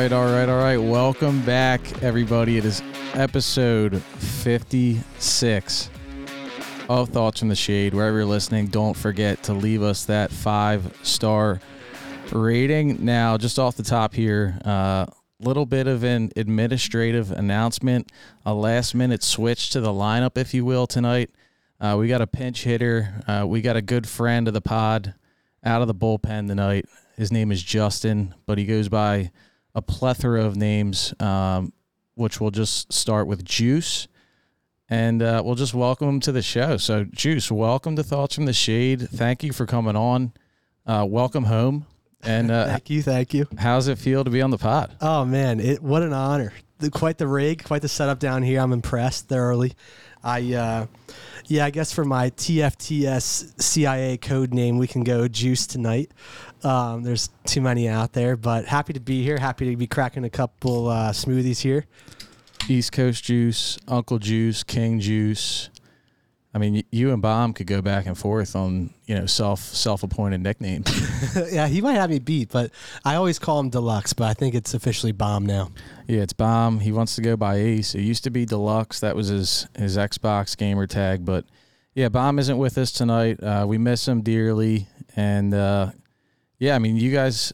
All right. Welcome back, everybody. It is episode 56 of Thoughts in the Shade. Wherever you're listening, don't forget to leave us that 5-star rating. Now, just off the top here, little bit of an administrative announcement, a last-minute switch to the lineup, if you will, tonight. We got a pinch hitter. We got a good friend of the pod out of the bullpen tonight. His name is Justin, but he goes by a plethora of names, which we'll just start with Juice, and we'll just welcome him to the show. So, Juice, welcome to Thoughts from the Shade. Thank you for coming on. Welcome home. And Thank you. How's it feel to be on the pod? Oh, man, what an honor. Quite the rig, quite the setup down here. I'm impressed thoroughly. I guess for my TFTS CIA code name, we can go Juice tonight. There's too many out there, but happy to be here. Happy to be cracking a couple smoothies here. East Coast Juice, Uncle Juice, King Juice. I mean, you and Bomb could go back and forth on, self-appointed nicknames. Yeah, he might have me beat, but I always call him Deluxe, but I think it's officially Bomb now. Yeah, it's Bomb. He wants to go by Ace. It used to be Deluxe. That was his Xbox gamer tag. But, yeah, Bomb isn't with us tonight. We miss him dearly. And, you guys,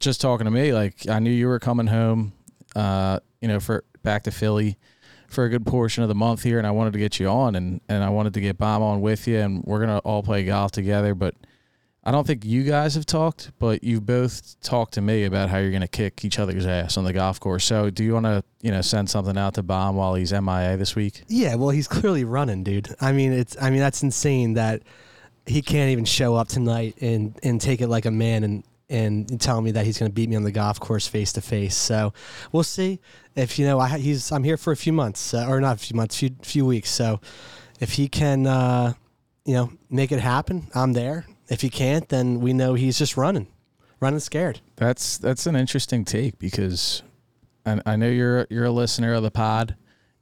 just talking to me, I knew you were coming home, for back to Philly for a good portion of the month here, and I wanted to get you on, and I wanted to get Bob on with you, and we're going to all play golf together. But I don't think you guys have talked, but you both talked to me about how you're going to kick each other's ass on the golf course. So do you want to, send something out to Bob while he's MIA this week? Yeah, well, he's clearly running, dude. I mean, that's insane that he can't even show up tonight and take it like a man and tell me that he's going to beat me on the golf course face-to-face. So we'll see. If, I'm here for a few months, or not a few months, few weeks. So if he can, make it happen, I'm there. If he can't, then we know he's just running scared. That's an interesting take, because I know you're a listener of the pod,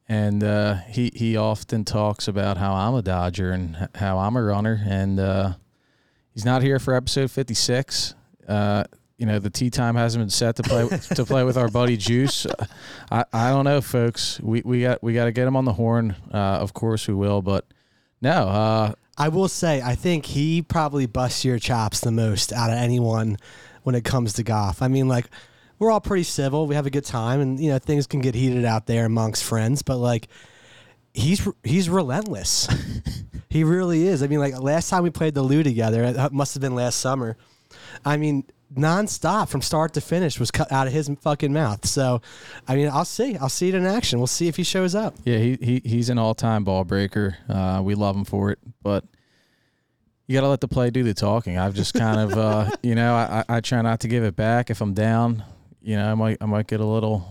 and he often talks about how I'm a Dodger and how I'm a runner, and he's not here for episode 56. The tee time hasn't been set to play with our buddy Juice. I don't know, folks. We got to get him on the horn. Of course we will, but no. I will say, I think he probably busts your chops the most out of anyone when it comes to golf. I mean, we're all pretty civil. We have a good time, and things can get heated out there amongst friends. But he's relentless. He really is. I mean, last time we played the Lou together, it must have been last summer. I mean, nonstop from start to finish was cut out of his fucking mouth. So, I mean, I'll see it in action. We'll see if he shows up. Yeah, he's an all-time ball breaker. We love him for it, but you got to let the play do the talking. I've just kind of, I try not to give it back if I'm down. I might get a little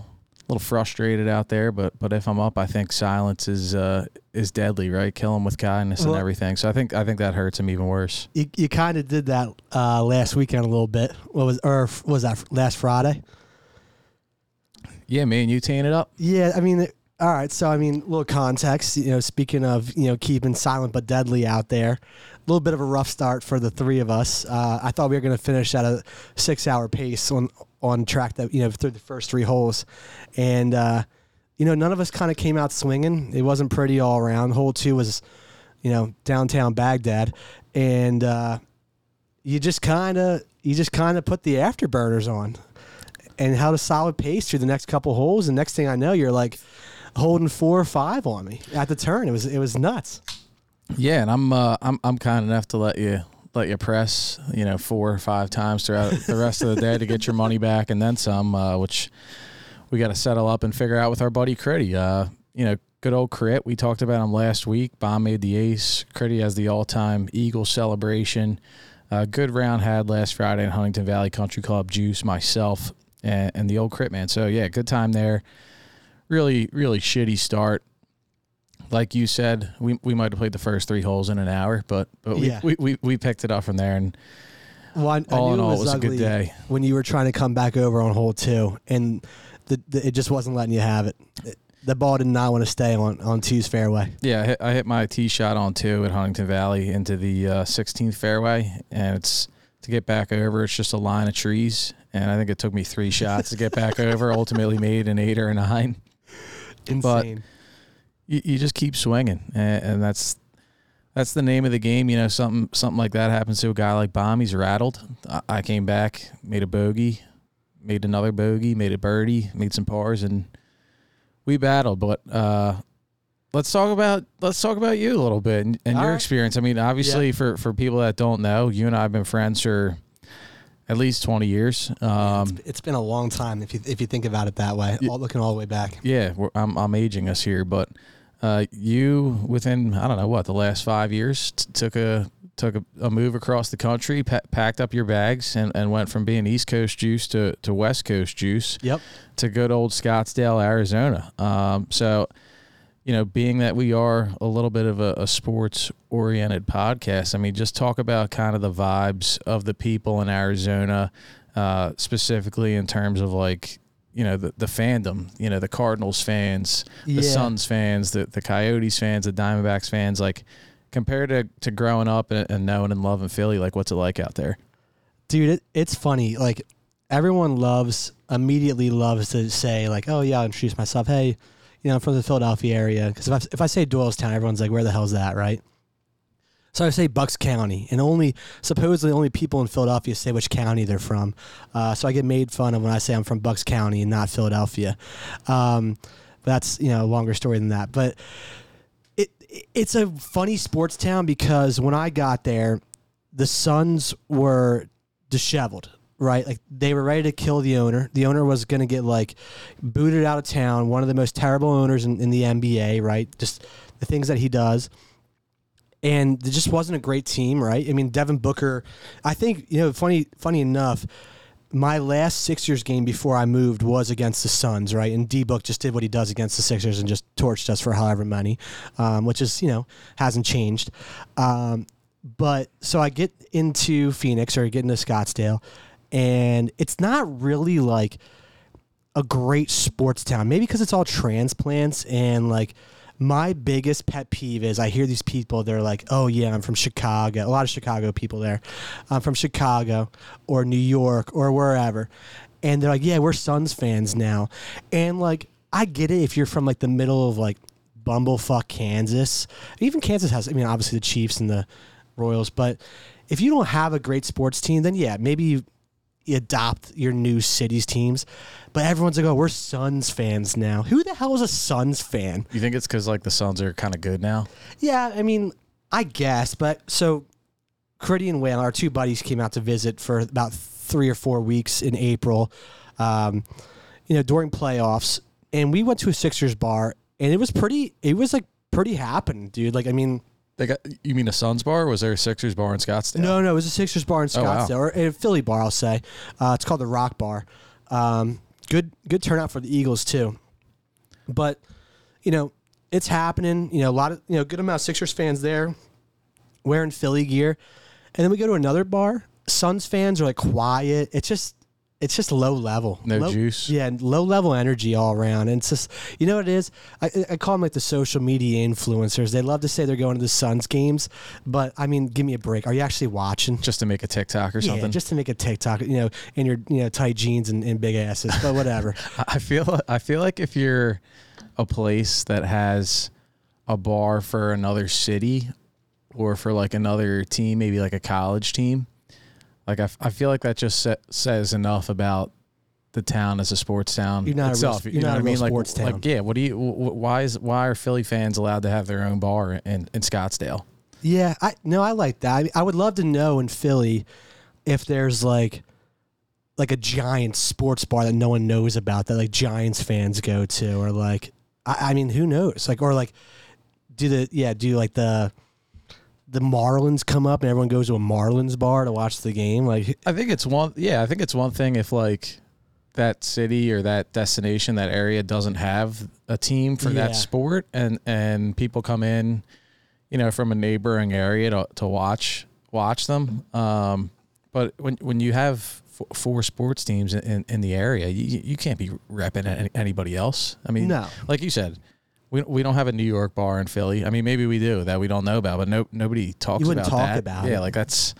frustrated out there, but if I'm up, I think silence is deadly, right? Kill him with kindness and everything. So I think that hurts him even worse. You kind of did that last weekend a little bit. Was that last Friday? Yeah, me and you teeing it up. Yeah, I mean, all right. So I mean, little context. Speaking of keeping silent but deadly out there, a little bit of a rough start for the three of us. I thought we were going to finish at a 6-hour pace on track that through the first three holes, and none of us kind of came out swinging. It wasn't pretty all around. Hole 2 was downtown Baghdad, and you just kind of put the afterburners on and held a solid pace through the next couple holes, and next thing I know, you're holding 4 or 5 on me at the turn. It was nuts. Yeah, and I'm kind enough to let you press, 4 or 5 times throughout the rest of the day to get your money back and then some, which we got to settle up and figure out with our buddy Critty. Good old Crit. We talked about him last week. Bomb made the ace. Critty has the all-time Eagle celebration. Good round had last Friday in Huntington Valley Country Club. Juice, myself, and the old Crit man. So, yeah, good time there. Really, really shitty start. Like you said, we might have played the first 3 holes in an hour, but we picked it up from there. And all in all, it was a good day. When you were trying to come back over on hole 2, and it just wasn't letting you have it. The ball did not want to stay on 2's fairway. Yeah, I hit my tee shot on 2 at Huntington Valley into the 16th fairway, and it's to get back over. It's just a line of trees, And I think it took me 3 shots to get back over. Ultimately made an 8 or a 9. Insane. But you just keep swinging, and that's the name of the game. You know, something like that happens to a guy like Baum. He's rattled. I came back, made a bogey, made another bogey, made a birdie, made some pars, and we battled. But let's talk about you a little bit and your experience. I mean, obviously, for people that don't know, you and I have been friends for at least 20 years. It's been a long time if you think about it that way, looking all the way back. Yeah, I'm aging us here, but you within I don't know what the last 5 years took a move across the country, packed up your bags, and went from being East Coast juice to West Coast juice. Yep. To good old Scottsdale, Arizona. So, you know, being that we are a little bit of a sports oriented podcast, I mean, just talk about kind of the vibes of the people in Arizona, specifically in terms of like, you know, the fandom, you know, the Cardinals fans, the Suns fans, the Coyotes fans, the Diamondbacks fans, like compared to growing up and knowing and loving Philly, like what's it like out there? Dude, it's funny. Like everyone immediately loves to say like, oh yeah, I'll introduce myself. Hey, you know, I'm from the Philadelphia area. Cause if I say Doylestown, everyone's like, where the hell's that? Right. So I say Bucks County, and supposedly only people in Philadelphia say which county they're from. So I get made fun of when I say I'm from Bucks County and not Philadelphia. But that's, you know, a longer story than that. But it's a funny sports town because when I got there, the Suns were disheveled, right? Like they were ready to kill the owner. The owner was going to get like booted out of town. One of the most terrible owners in the NBA, right? Just the things that he does. And it just wasn't a great team, right? I mean, Devin Booker, I think, you know, funny enough, my last Sixers game before I moved was against the Suns, right? And D-Book just did what he does against the Sixers and just torched us for however many, which is, you know, hasn't changed. But so I get into Phoenix or I get into Scottsdale, and it's not really like a great sports town, maybe because it's all transplants and like, my biggest pet peeve is I hear these people, they're like, oh, yeah, I'm from Chicago. A lot of Chicago people there. I'm from Chicago or New York or wherever. And they're like, yeah, we're Suns fans now. And, like, I get it if you're from, like, the middle of, like, bumblefuck Kansas. Even Kansas has, I mean, obviously the Chiefs and the Royals. But if you don't have a great sports team, then, yeah, maybe you adopt your new city's teams. But everyone's like, oh, we're Suns fans now. Who the hell is a Suns fan? You think it's because, like, the Suns are kind of good now? Yeah, I mean, I guess. But so, Critty and Whalen, our 2 buddies, came out to visit for about 3 or 4 weeks in April, you know, during playoffs. And we went to a Sixers bar, and it was, like, pretty happening, dude. Like, I mean... You mean a Suns bar? Or was there a Sixers bar in Scottsdale? No, it was a Sixers bar in Scottsdale. Oh, wow. Or a Philly bar, I'll say. It's called the Rock Bar. Good turnout for the Eagles too, but you know it's happening. You know a lot of good amount of Sixers fans there, wearing Philly gear, and then we go to another bar. Suns fans are like quiet. It's just low level, juice. Yeah, low level energy all around. And it's just you know what it is. I call them like the social media influencers. They love to say they're going to the Suns games, but I mean, give me a break. Are you actually watching? Just to make a TikTok or something. Yeah, just to make a TikTok. You know, in your tight jeans and big asses, but whatever. I feel like if you're a place that has a bar for another city or for like another team, maybe like a college team. Like, I feel like that just says enough about the town as a sports town itself. You're not a real sports town. Like, yeah, why are Philly fans allowed to have their own bar in Scottsdale? Yeah, I like that. I would love to know in Philly if there's, like a Giants sports bar that no one knows about that, like, Giants fans go to. Or, like, I mean, who knows? Like, or, like, the Marlins come up and everyone goes to a Marlins bar to watch the game. Like, I think it's one thing if like that city or that destination, that area doesn't have a team for that sport, and people come in, you know, from a neighboring area to watch them. But when you have 4 sports teams in the area, you can't be repping anybody else. I mean, no. Like you said. We don't have a New York bar in Philly. I mean, maybe we do that we don't know about, but nobody talks about that. You wouldn't talk about it. Yeah, like that's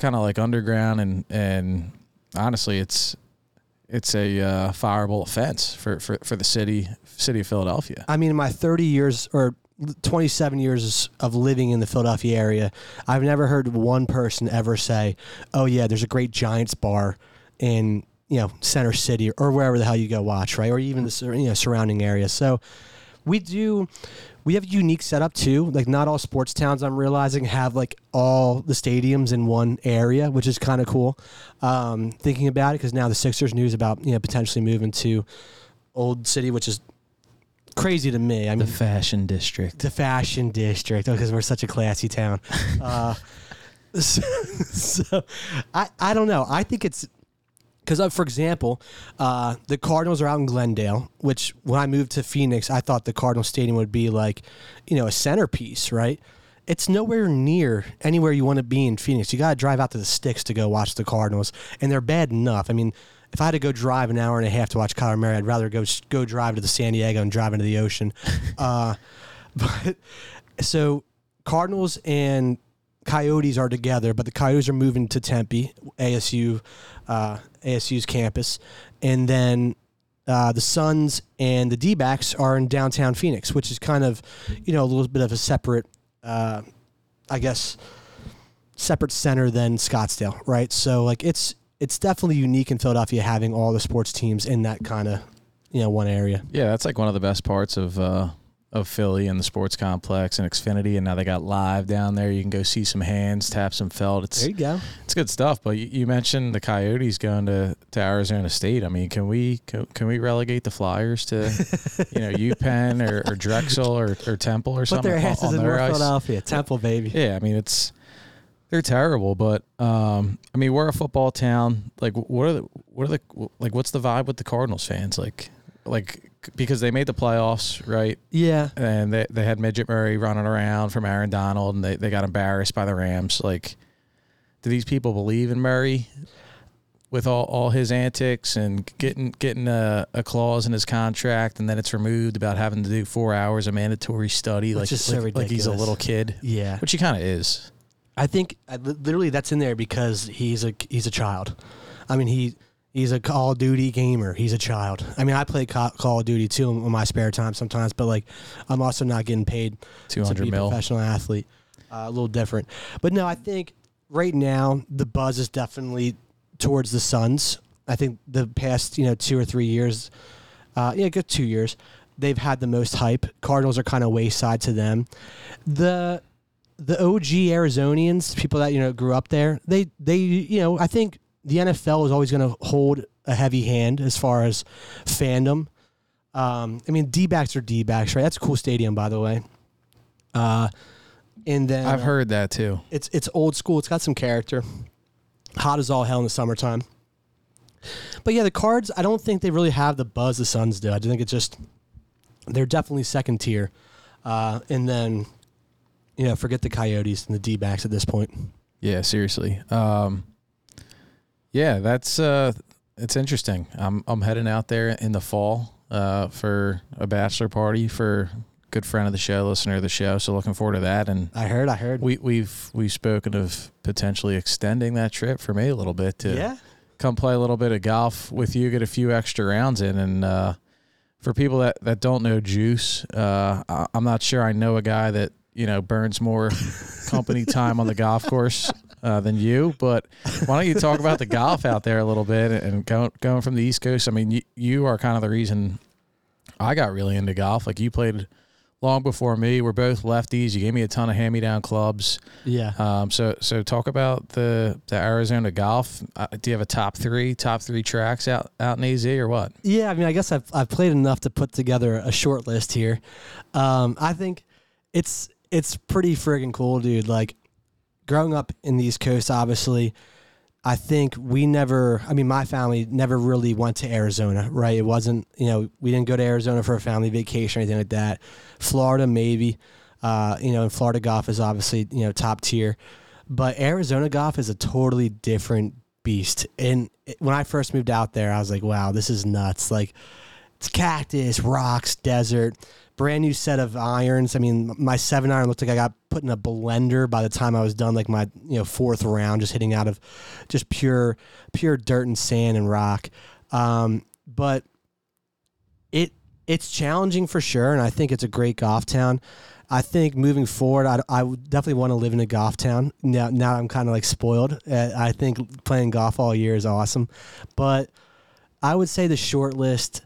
kind of like underground, and honestly, it's it's a fireable offense for the city of Philadelphia. I mean, in my 30 years or 27 years of living in the Philadelphia area, I've never heard one person ever say, "Oh yeah, there's a great Giants bar in, you know, Center City or wherever the hell you go watch," right? Or even the, you know, surrounding area. So we have a unique setup too. Like, not all sports towns, I'm realizing, have like all the stadiums in one area, which is kind of cool. Thinking about it, because now the Sixers news about, you know, potentially moving to Old City, which is crazy to me. I mean, the fashion district, because we're such a classy town. So I don't know. I think it's because, for example, the Cardinals are out in Glendale, which when I moved to Phoenix, I thought the Cardinal Stadium would be like, you know, a centerpiece, right? It's nowhere near anywhere you want to be in Phoenix. You got to drive out to the sticks to go watch the Cardinals, and they're bad enough. I mean, if I had to go drive an hour and a half to watch Kyler Murray, I'd rather go drive to the San Diego and drive into the ocean. But so Cardinals and Coyotes are together, but the Coyotes are moving to Tempe, ASU's campus, and then the Suns and the D-backs are in downtown Phoenix, which is kind of, you know, a little bit of a separate, separate center than Scottsdale, right? So like it's definitely unique in Philadelphia having all the sports teams in that kind of, you know, one area. Yeah, that's like one of the best parts of Philly and the sports complex and Xfinity, and now they got live down there. You can go see some hands, tap some felt. There you go. It's good stuff. But you mentioned the Coyotes going to Arizona State. I mean, can we relegate the Flyers to, you know, UPenn or Drexel or Temple or something? Put their asses in North Philadelphia. Temple, baby. Yeah, I mean, they're terrible, but I mean, we're a football town. Like, what's the vibe with the Cardinals fans? Like, because they made the playoffs, right? Yeah. And they had Midget Murray running around from Aaron Donald, and they got embarrassed by the Rams. Like, do these people believe in Murray with all his antics and getting a clause in his contract, and then it's removed about having to do 4 hours of mandatory study? Which is so ridiculous. Like he's a little kid. Yeah. Which he kind of is. I think literally that's in there because he's a child. I mean, He's a Call of Duty gamer. He's a child. I mean, I play Call of Duty too in my spare time sometimes, but like, I'm also not getting paid to be a professional athlete. A little different. But no, I think right now the buzz is definitely towards the Suns. I think the past, you know, 2 or 3 years, good 2 years, they've had the most hype. Cardinals are kind of wayside to them. The OG Arizonians, people that, you know, grew up there, they you know, I think the NFL is always going to hold a heavy hand as far as fandom. I mean, D-backs are D-backs, right? That's a cool stadium, by the way. And then I've heard that too. It's old school. It's got some character. Hot as all hell in the summertime. But yeah, the Cards, I don't think they really have the buzz the Suns do. I think it's just they're definitely second tier. And then, you know, forget the Coyotes and the D-backs at this point. Yeah, seriously. Yeah, that's it's interesting. I'm heading out there in the fall for a bachelor party for a good friend of the show, listener of the show. So looking forward to that. And I heard. We've spoken of potentially extending that trip for me a little bit to come play a little bit of golf with you, get a few extra rounds in. And for people that don't know Juice, I'm not sure I know a guy that, you know, burns more company time on the golf course than you, but why don't you talk about the golf out there a little bit and going from the East Coast? I mean, you are kind of the reason I got really into golf. Like, you played long before me. We're both lefties. You gave me a ton of hand-me-down clubs. Yeah. So talk about the Arizona golf. Do you have a top three tracks out in AZ or what? Yeah, I mean, I guess I've played enough to put together a short list here. I think it's pretty friggin' cool, dude. Like, growing up in the East Coast, obviously, I think my family never really went to Arizona, right? It wasn't, you know, we didn't go to Arizona for a family vacation or anything like that. Florida, maybe. You know, and Florida golf is obviously, you know, top tier. But Arizona golf is a totally different beast. And when I first moved out there, I was like, wow, this is nuts. Like, it's cactus, rocks, desert. Brand new set of irons. I mean, my 7-iron looked like I got put in a blender by the time I was done, like my, you know, 4th round, just hitting out of just pure dirt and sand and rock. But it's challenging for sure, and I think it's a great golf town. I think moving forward, I would definitely want to live in a golf town. Now I'm kind of like spoiled. I think playing golf all year is awesome. But I would say the short list,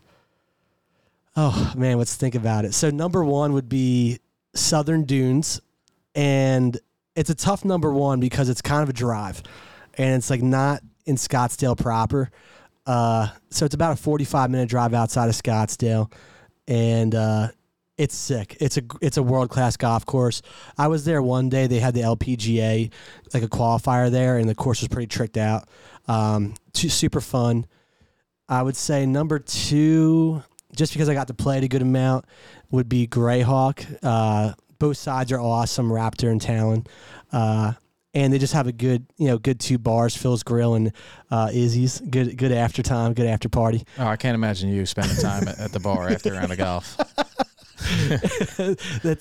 oh, man, let's think about it. So number one would be Southern Dunes, and it's a tough number one because it's kind of a drive, and it's like not in Scottsdale proper. So it's about a 45-minute drive outside of Scottsdale, and it's sick. It's a world-class golf course. I was there one day. They had the LPGA, like a qualifier there, and the course was pretty tricked out. Super fun. I would say number two, just because I got to play it a good amount, would be Greyhawk. Both sides are awesome, Raptor and Talon. And they just have a good two bars, Phil's Grill and Izzy's. Good after time, good after party. Oh, I can't imagine you spending time at the bar after a round of golf.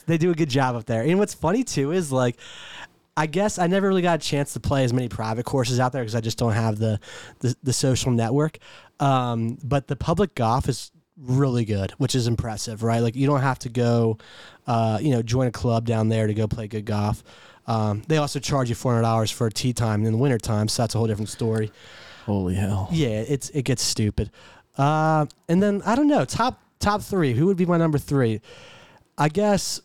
They do a good job up there. And what's funny too is, like, I guess I never really got a chance to play as many private courses out there because I just don't have the social network. But the public golf is really good, which is impressive, right? Like, you don't have to go, join a club down there to go play good golf. They also charge you $400 for a tee time in the winter time, so that's a whole different story. Holy hell! Yeah, it gets stupid. And then I don't know, top three. Who would be my number three? I guess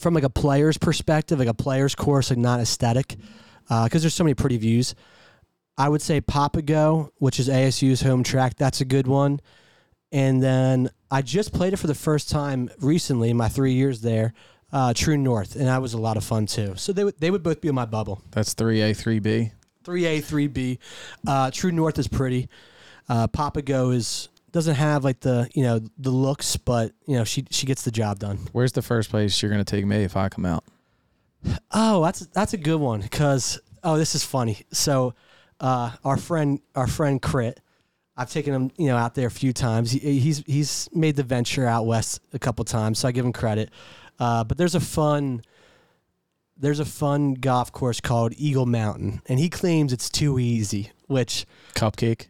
from like a player's perspective, like a player's course, like not aesthetic, because there's so many pretty views. I would say Papago, which is ASU's home track. That's a good one. And then I just played it for the first time recently in my 3 years there, True North, and that was a lot of fun too. So they would both be in my bubble. That's 3A, 3B. 3A, 3B. True North is pretty. Papago doesn't have like the looks, but she gets the job done. Where's the first place you're gonna take me if I come out? Oh, that's a good one because this is funny. So our friend Crit, I've taken him out there a few times. He's made the venture out west a couple times, so I give him credit. But there's a fun golf course called Eagle Mountain, and he claims it's too easy. Which cupcake?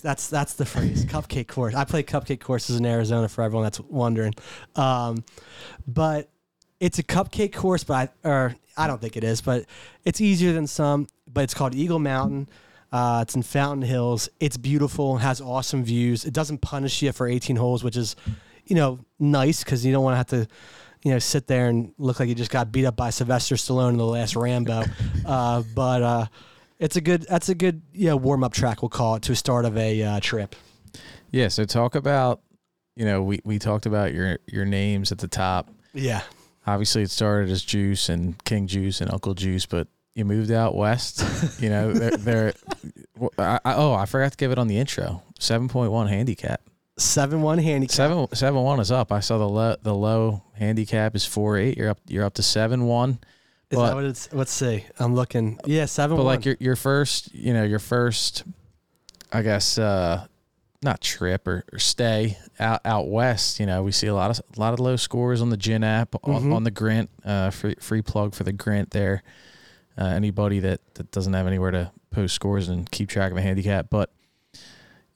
That's the phrase. Cupcake course. I play cupcake courses in Arizona for everyone that's wondering. But it's a cupcake course, I don't think it is, but it's easier than some. But it's called Eagle Mountain. It's in Fountain Hills. It's beautiful. Has awesome views. It doesn't punish you for 18 holes, which is nice because you don't want to have to sit there and look like you just got beat up by Sylvester Stallone in the last Rambo. But That's a good warm-up track, we'll call it, to start of a trip. Yeah, so talk about, we talked about your names at the top. Yeah. Obviously, it started as Juice and King Juice and Uncle Juice, but you moved out west. I forgot to give it on the intro. 7.1 handicap. 7.1 handicap. 7.1 is up. I saw the low handicap is 4.8. You're up to 7.1. Is that what it's? Let's see. I'm looking. Yeah, 7-1. But like your first, I guess, not trip or stay out west. We see a lot of low scores on the Gin app, on the Grint. Free plug for the Grint there. Anybody that doesn't have anywhere to post scores and keep track of a handicap, but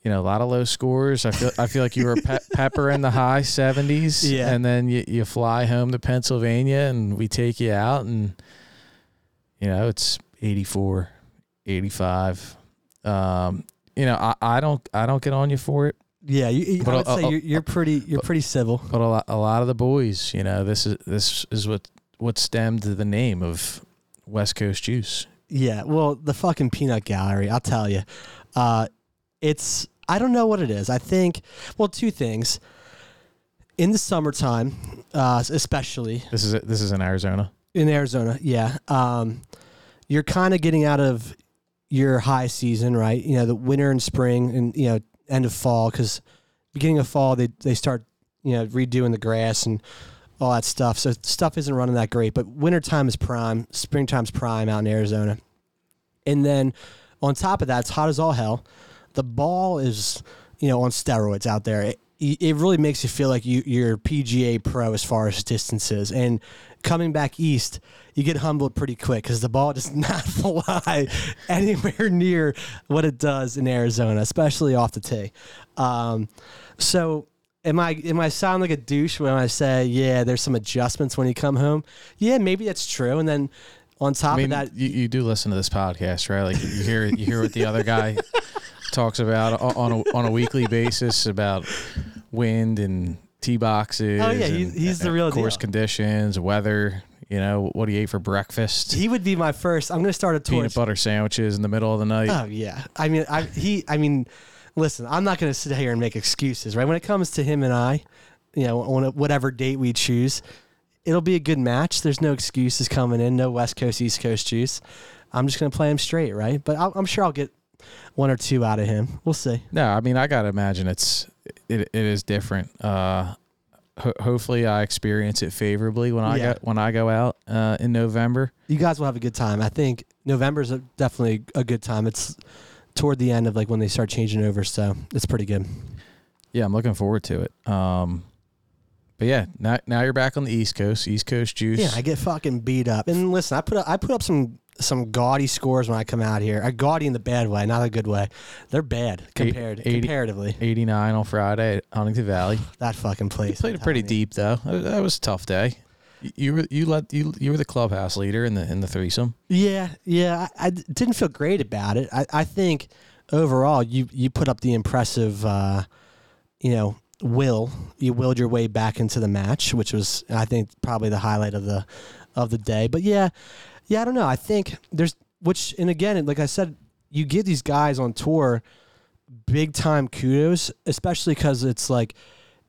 a lot of low scores. I feel like you were peppering in the high 70s, yeah. And then you fly home to Pennsylvania, and we take you out, and it's 84, 85. I don't get on you for it. Yeah, you're pretty civil. But a lot of the boys, this is what stemmed the name of West Coast Juice. Yeah, well, the fucking peanut gallery, I'll tell you. I don't know what it is. I think, well, two things. In the summertime, especially. This is in Arizona? In Arizona, yeah. You're kind of getting out of your high season, right? The winter and spring and, end of fall, because beginning of fall, they start, redoing the grass and all that stuff. So stuff isn't running that great, but wintertime is prime. Springtime's prime out in Arizona. And then on top of that, it's hot as all hell. The ball is, on steroids out there. it really makes you feel like you're PGA pro as far as distances. And coming back east, you get humbled pretty quick because the ball does not fly anywhere near what it does in Arizona, especially off the tee. So am I sound like a douche when I say, yeah, there's some adjustments when you come home? Yeah, maybe that's true. And then on top of that, you do listen to this podcast, right? Like you hear what the other guy talks about on a weekly basis about wind and tee boxes. Oh yeah, he's the real deal. Course conditions, weather. You know, what he ate for breakfast. He would be my first. I'm going to start a tour. Peanut butter sandwiches in the middle of the night. Oh yeah. Listen, I'm not going to sit here and make excuses, right? When it comes to him and I, you know, on whatever date we choose, it'll be a good match. There's no excuses coming in, no West Coast, East Coast juice. I'm just going to play him straight, right? But I'm sure I'll get one or two out of him. We'll see. No, I mean, I got to imagine it is different. Hopefully I experience it favorably when I go out in November. You guys will have a good time. I think November's definitely a good time. It's toward the end of like when they start changing over, so it's pretty good. Yeah, I'm looking forward to it. But yeah, now you're back on the East Coast juice. Yeah, I get fucking beat up. And listen, I put up some gaudy scores when I come out here. Gaudy in the bad way, not a good way. They're bad comparatively. 89 on Friday at Huntington Valley. That fucking place. You played it pretty deep though. That was a tough day. You were the clubhouse leader in the threesome. Yeah. I didn't feel great about it. I think overall you put up the impressive, you willed your way back into the match, which was I think probably the highlight of the day. But yeah, I don't know. I think again, like I said, you give these guys on tour big time kudos, especially because it's like,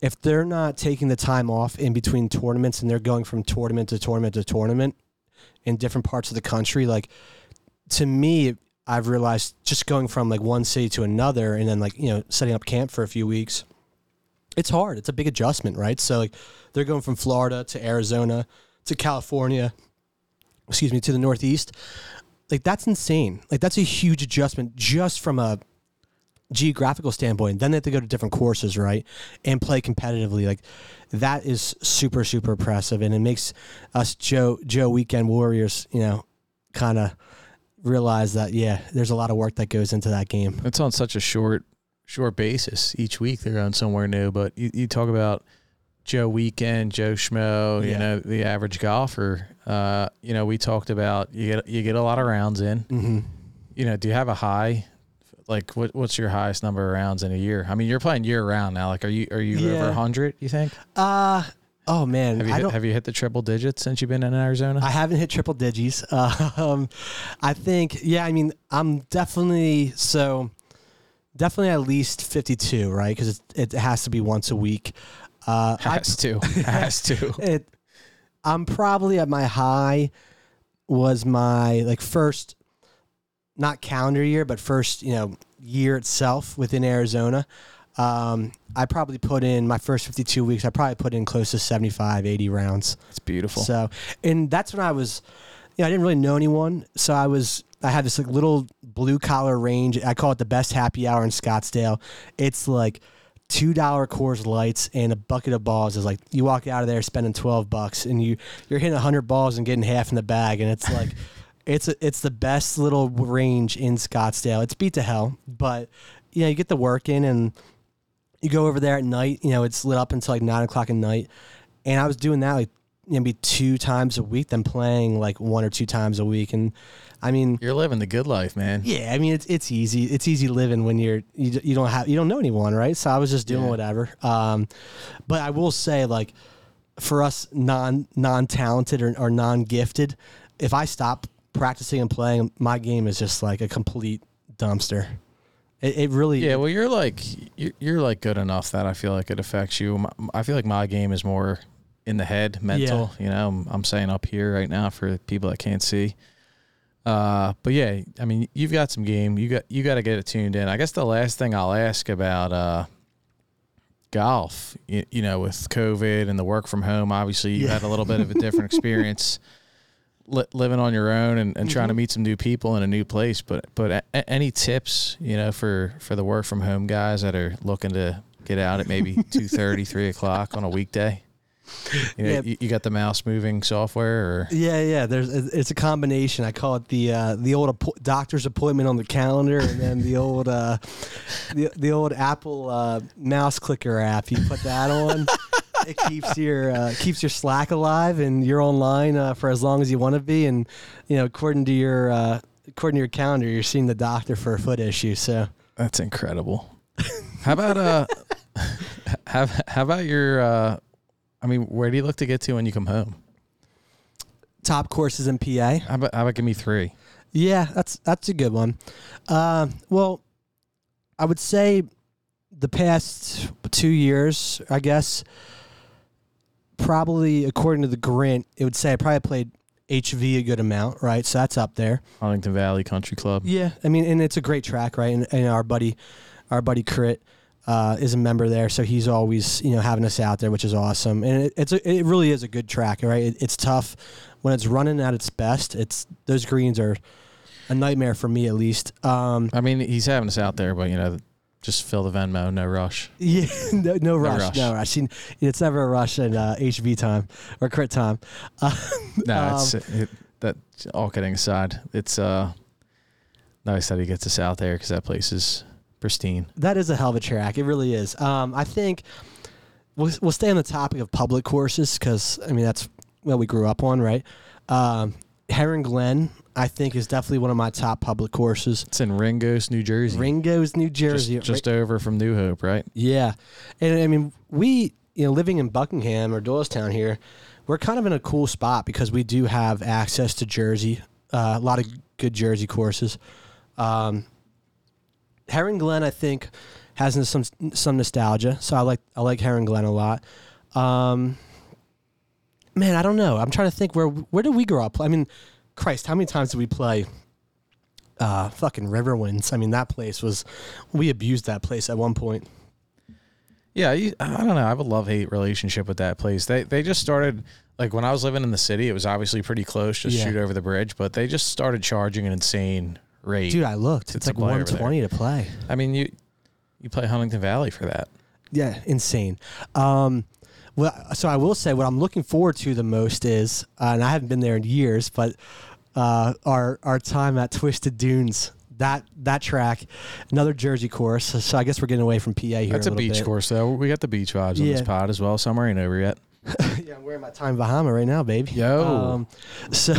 if they're not taking the time off in between tournaments and they're going from tournament to tournament to tournament in different parts of the country, like, to me, I've realized just going from, like, one city to another and then, like, you know, setting up camp for a few weeks, it's hard. It's a big adjustment, right? So, like, they're going from Florida to Arizona to California, to the Northeast. Like, that's insane. Like, that's a huge adjustment just from a geographical standpoint. Then they have to go to different courses, right, and play competitively. Like, that is super, super impressive, and it makes us Joe weekend warriors, you know, kind of realize that yeah, there's a lot of work that goes into that game. It's on such a short basis. Each week they're on somewhere new, but you talk about Joe weekend, Joe Schmo, yeah. You know, the average golfer. You know, we talked about you get a lot of rounds in. Mm-hmm. You know, do you have a high? Like, what's your highest number of rounds in a year? I mean, you're playing year round now. Like, are you over 100? You think? Oh man, have you hit the triple digits since you've been in Arizona? I haven't hit triple digits. I think yeah. I mean, I'm definitely at least 52, right? Because it has to be once a week. Has to. I'm probably at my high was my like first. Not calendar year, but first, you know, year itself within Arizona. I probably put in my first 52 weeks. I probably put in close to 75, 80 rounds. It's beautiful. So, and that's when I was, you know, I didn't really know anyone. So I had this like little blue collar range. I call it the best happy hour in Scottsdale. It's like $2 Coors Lights and a bucket of balls is like, you walk out of there spending $12 and you're hitting 100 balls and getting half in the bag. And it's like, It's the best little range in Scottsdale. It's beat to hell, but you know, you get the work in and you go over there at night. You know, it's lit up until like 9 o'clock at night, and I was doing that like maybe 2 times a week, then playing like 1 or 2 times a week. And I mean, you're living the good life, man. Yeah, I mean it's easy. It's easy living when you don't know anyone, right? So I was just doing whatever. But I will say, like, for us non-talented or non-gifted, if I stop practicing and playing, my game is just like a complete dumpster. It really. Yeah, well, you're like good enough that I feel like it affects you. I feel like my game is more in the head, mental. Yeah. You know, I'm saying up here right now for people that can't see. But yeah, I mean, you've got some game. You got to get it tuned in. I guess the last thing I'll ask about golf, you know, with COVID and the work from home, obviously you had a little bit of a different experience. Living on your own and trying to meet some new people in a new place, but any tips, you know, for the work from home guys that are looking to Get out at maybe 2:30, 3 o'clock on a weekday. You know, yeah. You got the mouse moving software, or yeah. It's a combination. I call it the old doctor's appointment on the calendar, and then the old Apple mouse clicker app. You put that on, it keeps your Slack alive, and you're online for as long as you want to be. And you know, according to your calendar, you're seeing the doctor for a foot issue. So that's incredible. How about your? I mean, where do you look to get to when you come home? Top courses in PA. How about give me three? Yeah, that's a good one. Well, I would say the past 2 years, I guess, probably according to the Grint, it would say I probably played HV a good amount, right? So that's up there. Huntington Valley Country Club. Yeah, I mean, and it's a great track, right? And our buddy Crit. Is a member there, so he's always having us out there, which is awesome. And it really is a good track, right? It's tough when it's running at its best. Those greens are a nightmare for me, at least. I mean, he's having us out there, but just fill the Venmo, no rush. Yeah, no rush. It's never a rush at HV time or crit time. That all kidding aside, it's nice that he gets us out there because that place is. Pristine. That is a hell of a track. It really is. I think we'll stay on the topic of public courses because, I mean, that's what we grew up on, right? Heron Glen, I think, is definitely one of my top public courses. It's in Ringoes, New Jersey. Just over from New Hope, right? Yeah. And, I mean, we, living in Buckingham or Doylestown here, we're kind of in a cool spot because we do have access to Jersey, a lot of good Jersey courses. Heron Glen, I think, has some nostalgia, so I like Heron Glen a lot. Man, I don't know. I'm trying to think where did we grow up? I mean, Christ, how many times did we play fucking Riverwinds? I mean, that place we abused that place at one point. Yeah, I don't know. I have a love-hate relationship with that place. They just started. Like, when I was living in the city, it was obviously pretty close, just shoot over the bridge, but they just started charging an insane rate. Dude, I looked. It's like 120 to play. I mean, you play Huntington Valley for that. Yeah, insane. Well, so I will say what I'm looking forward to the most is, and I haven't been there in years, but our time at Twisted Dunes, that track, another Jersey course. So I guess we're getting away from PA here. That's a beach course, though. We got the beach vibes on this pod as well. Summer ain't over yet. Yeah, I'm wearing my Time Bahama right now, baby. Yo. So,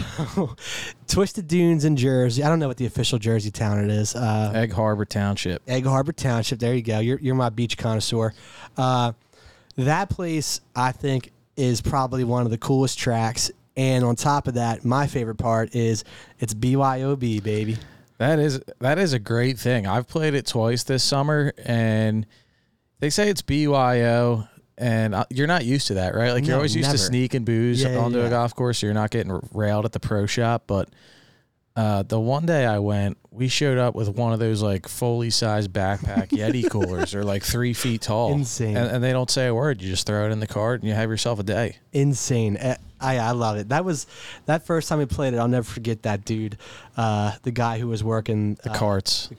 Twisted Dunes in Jersey. I don't know what the official Jersey town it is. Egg Harbor Township. Egg Harbor Township. There you go. You're my beach connoisseur. That place, I think, is probably one of the coolest tracks. And on top of that, my favorite part is it's BYOB, baby. That is a great thing. I've played it twice this summer, and they say it's BYO. And you're not used to that, right? Like, you're always used to sneak and booze onto a golf course. So you're not getting railed at the pro shop. But the one day I went, we showed up with one of those, like, Foley-sized backpack Yeti coolers. They're, like, 3 feet tall. Insane. And they don't say a word. You just throw it in the cart, and you have yourself a day. Insane. I love it. That first time we played it, I'll never forget that dude, the guy who was working. The carts.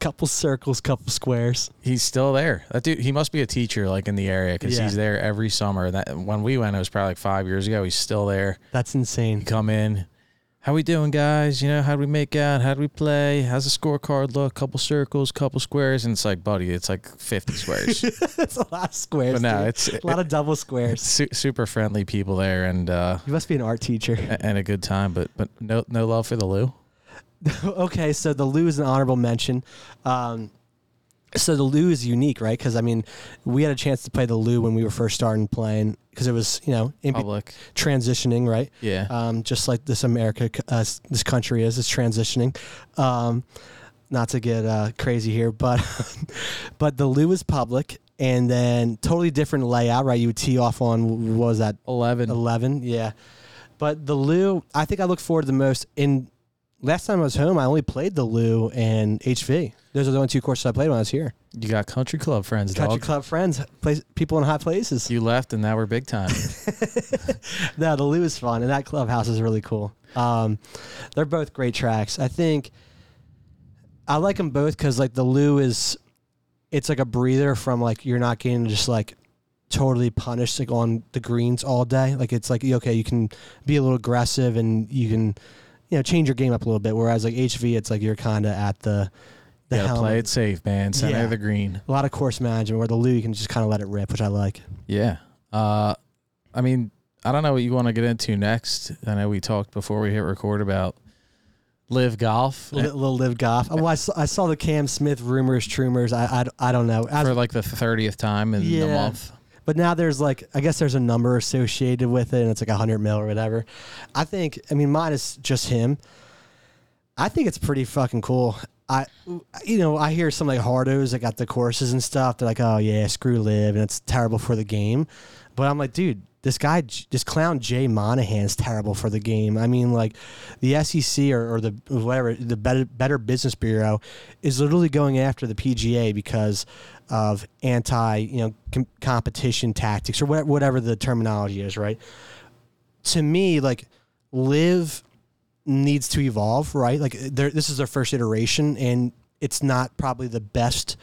Couple circles, couple squares. He's still there. That dude, he must be a teacher, like, in the area, because he's there every summer. That when we went, it was probably like 5 years ago. He's still there. That's insane. You come in. How we doing, guys? How do we make out? How do we play? How's the scorecard look? Couple circles, couple squares. And it's like, buddy, it's like 50 squares. That's a lot of squares. But no, it's a lot of double squares. Super friendly people there, and you must be an art teacher and a good time. But no love for the Lou. Okay, so the Lou is an honorable mention. So the Lou is unique, right? Because, I mean, we had a chance to play the Lou when we were first starting playing because it was, public. Transitioning, right? Yeah. Just like this America, this country is transitioning. Not to get crazy here, but but the Lou is public, and then totally different layout, right? You would tee off on, what was that? 11, yeah. But the Lou, I think I look forward to the most in... Last time I was home, I only played the Lou and HV. Those are the only two courses I played when I was here. You got country club friends, dog. Country club friends, people in high places. You left, and now we're big time. No, the Lou is fun, and that clubhouse is really cool. They're both great tracks. I think I like them both because, like, the Lou is it's like a breather from like you're not getting just like totally punished like on the greens all day. Like it's like, okay, you can be a little aggressive and you can, you know, change your game up a little bit. Whereas like HV, it's like you're kind of at the helm. Play it safe, man. Center of the green. A lot of course management, where the Lou, you can just kind of let it rip, which I like. Yeah. I mean, I don't know what you want to get into next. I know we talked before we hit record about Live Golf. Little Live Golf. Well, I saw the Cam Smith rumors. I don't know. For like the 30th time in the month. But now there's like, I guess there's a number associated with it, and it's like $100 million or whatever. I think, I mean, mine is just him. I think it's pretty fucking cool. I hear some like hardos that got the courses and stuff. They're like, oh yeah, screw Live, and it's terrible for the game. But I'm like, dude, this guy, this clown Jay Monahan's terrible for the game. I mean, like the SEC or the whatever, the Better Business Bureau is literally going after the PGA because of competition tactics or whatever the terminology is, right? To me, like Live needs to evolve, right? Like this is their first iteration, and it's not probably the best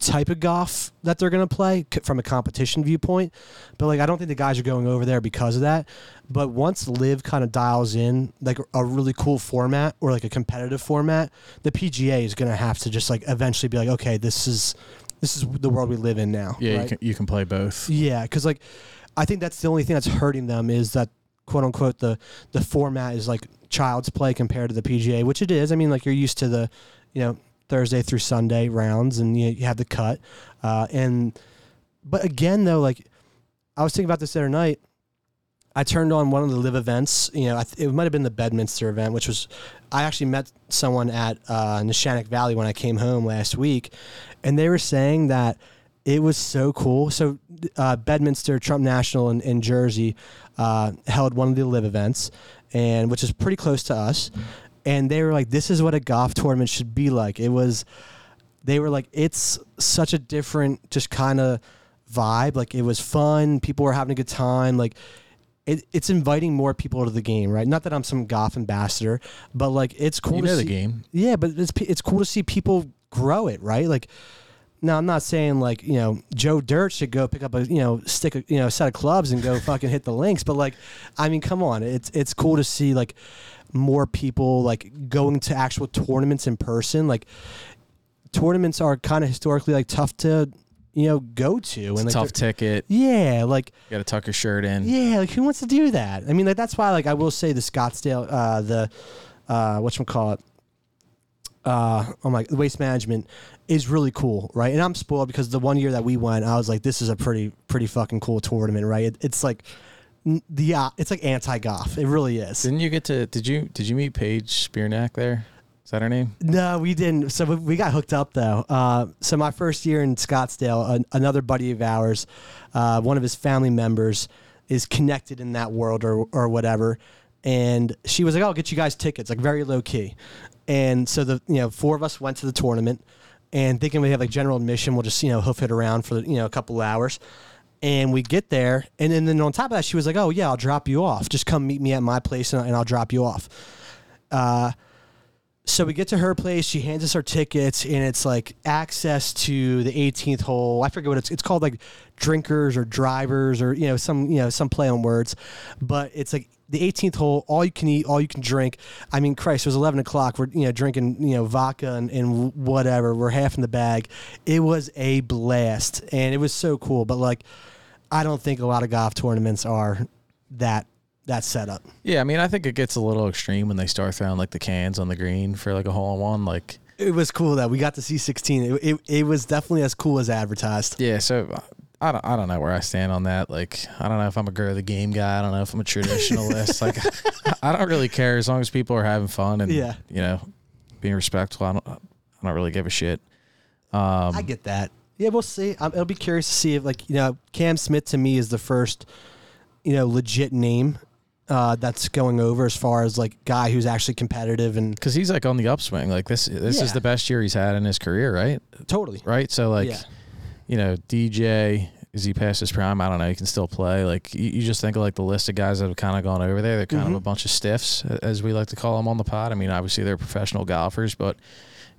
type of golf that they're going to play from a competition viewpoint, but like I don't think the guys are going over there because of that. But once Live kind of dials in like a really cool format or like a competitive format, the PGA is going to have to just like eventually be like, okay, this is the world we live in now. Yeah, right? you can play both. Yeah, because like I think that's the only thing that's hurting them is that quote unquote the format is like child's play compared to the PGA, which it is. I mean, like you're used to the Thursday through Sunday rounds, and you have the cut. But again, though, like I was thinking about this the other night, I turned on one of the Live events. It might have been the Bedminster event, which was, I actually met someone at Neshannock Valley when I came home last week, and they were saying that it was so cool. So Bedminster, Trump National in Jersey, held one of the Live events, and which is pretty close to us. And they were like, this is what a golf tournament should be like. They were like, it's such a different just kind of vibe. Like, it was fun. People were having a good time. Like, it's inviting more people to the game, right? Not that I'm some golf ambassador, but like, it's cool to see. The game. Yeah, but it's cool to see people grow it, right? Like, now I'm not saying like, Joe Dirt should go pick up a, stick, a set of clubs and go fucking hit the links. But like, I mean, come on. It's cool to see like more people like going to actual tournaments in person. Like tournaments are kind of historically like tough to go to, and it's like tough ticket. Yeah, like you gotta tuck your shirt in. Yeah, like who wants to do that? I mean, like that's why like I will say the Scottsdale the waste management is really cool, right? And I'm spoiled because the one year that we went, I was like, this is a pretty fucking cool tournament, right? It's like it's like anti-golf. It really is. Didn't you get to? Did you meet Paige Spiernak there? Is that her name? No, we didn't. So we got hooked up though. So my first year in Scottsdale, another buddy of ours, one of his family members, is connected in that world or whatever, and she was like, "I'll get you guys tickets," like very low key. And so the four of us went to the tournament, and thinking we have like general admission, we'll just hoof it around for a couple of hours. And we get there, and then on top of that, she was like, oh, yeah, I'll drop you off. Just come meet me at my place, and I'll drop you off. So we get to her place. She hands us our tickets, and it's, like, access to the 18th hole. I forget what it's called, like, drinkers or drivers or, some play on words. But it's, like, the 18th hole, all you can eat, all you can drink. I mean, Christ, it was 11 o'clock. We're, drinking, vodka and whatever. We're half in the bag. It was a blast, and it was so cool. But, like, I don't think a lot of golf tournaments are that setup. Yeah, I mean, I think it gets a little extreme when they start throwing like the cans on the green for like a hole-in-one. Like, it was cool that we got to see 16. It was definitely as cool as advertised. Yeah, so I don't know where I stand on that. Like, I don't know if I'm a girl of the game guy. I don't know if I'm a traditionalist. Like, I don't really care as long as people are having fun and being respectful. I don't really give a shit. I get that. Yeah, we'll see. It'll be curious to see if, like, Cam Smith to me is the first, legit name that's going over as far as, like, guy who's actually competitive. And because he's, like, on the upswing. Like, this is the best year he's had in his career, right? Totally. Right? So, like, DJ, is he past his prime? I don't know. He can still play. Like, you just think of, like, the list of guys that have kind of gone over there. They're kind of a bunch of stiffs, as we like to call them on the pod. I mean, obviously they're professional golfers, but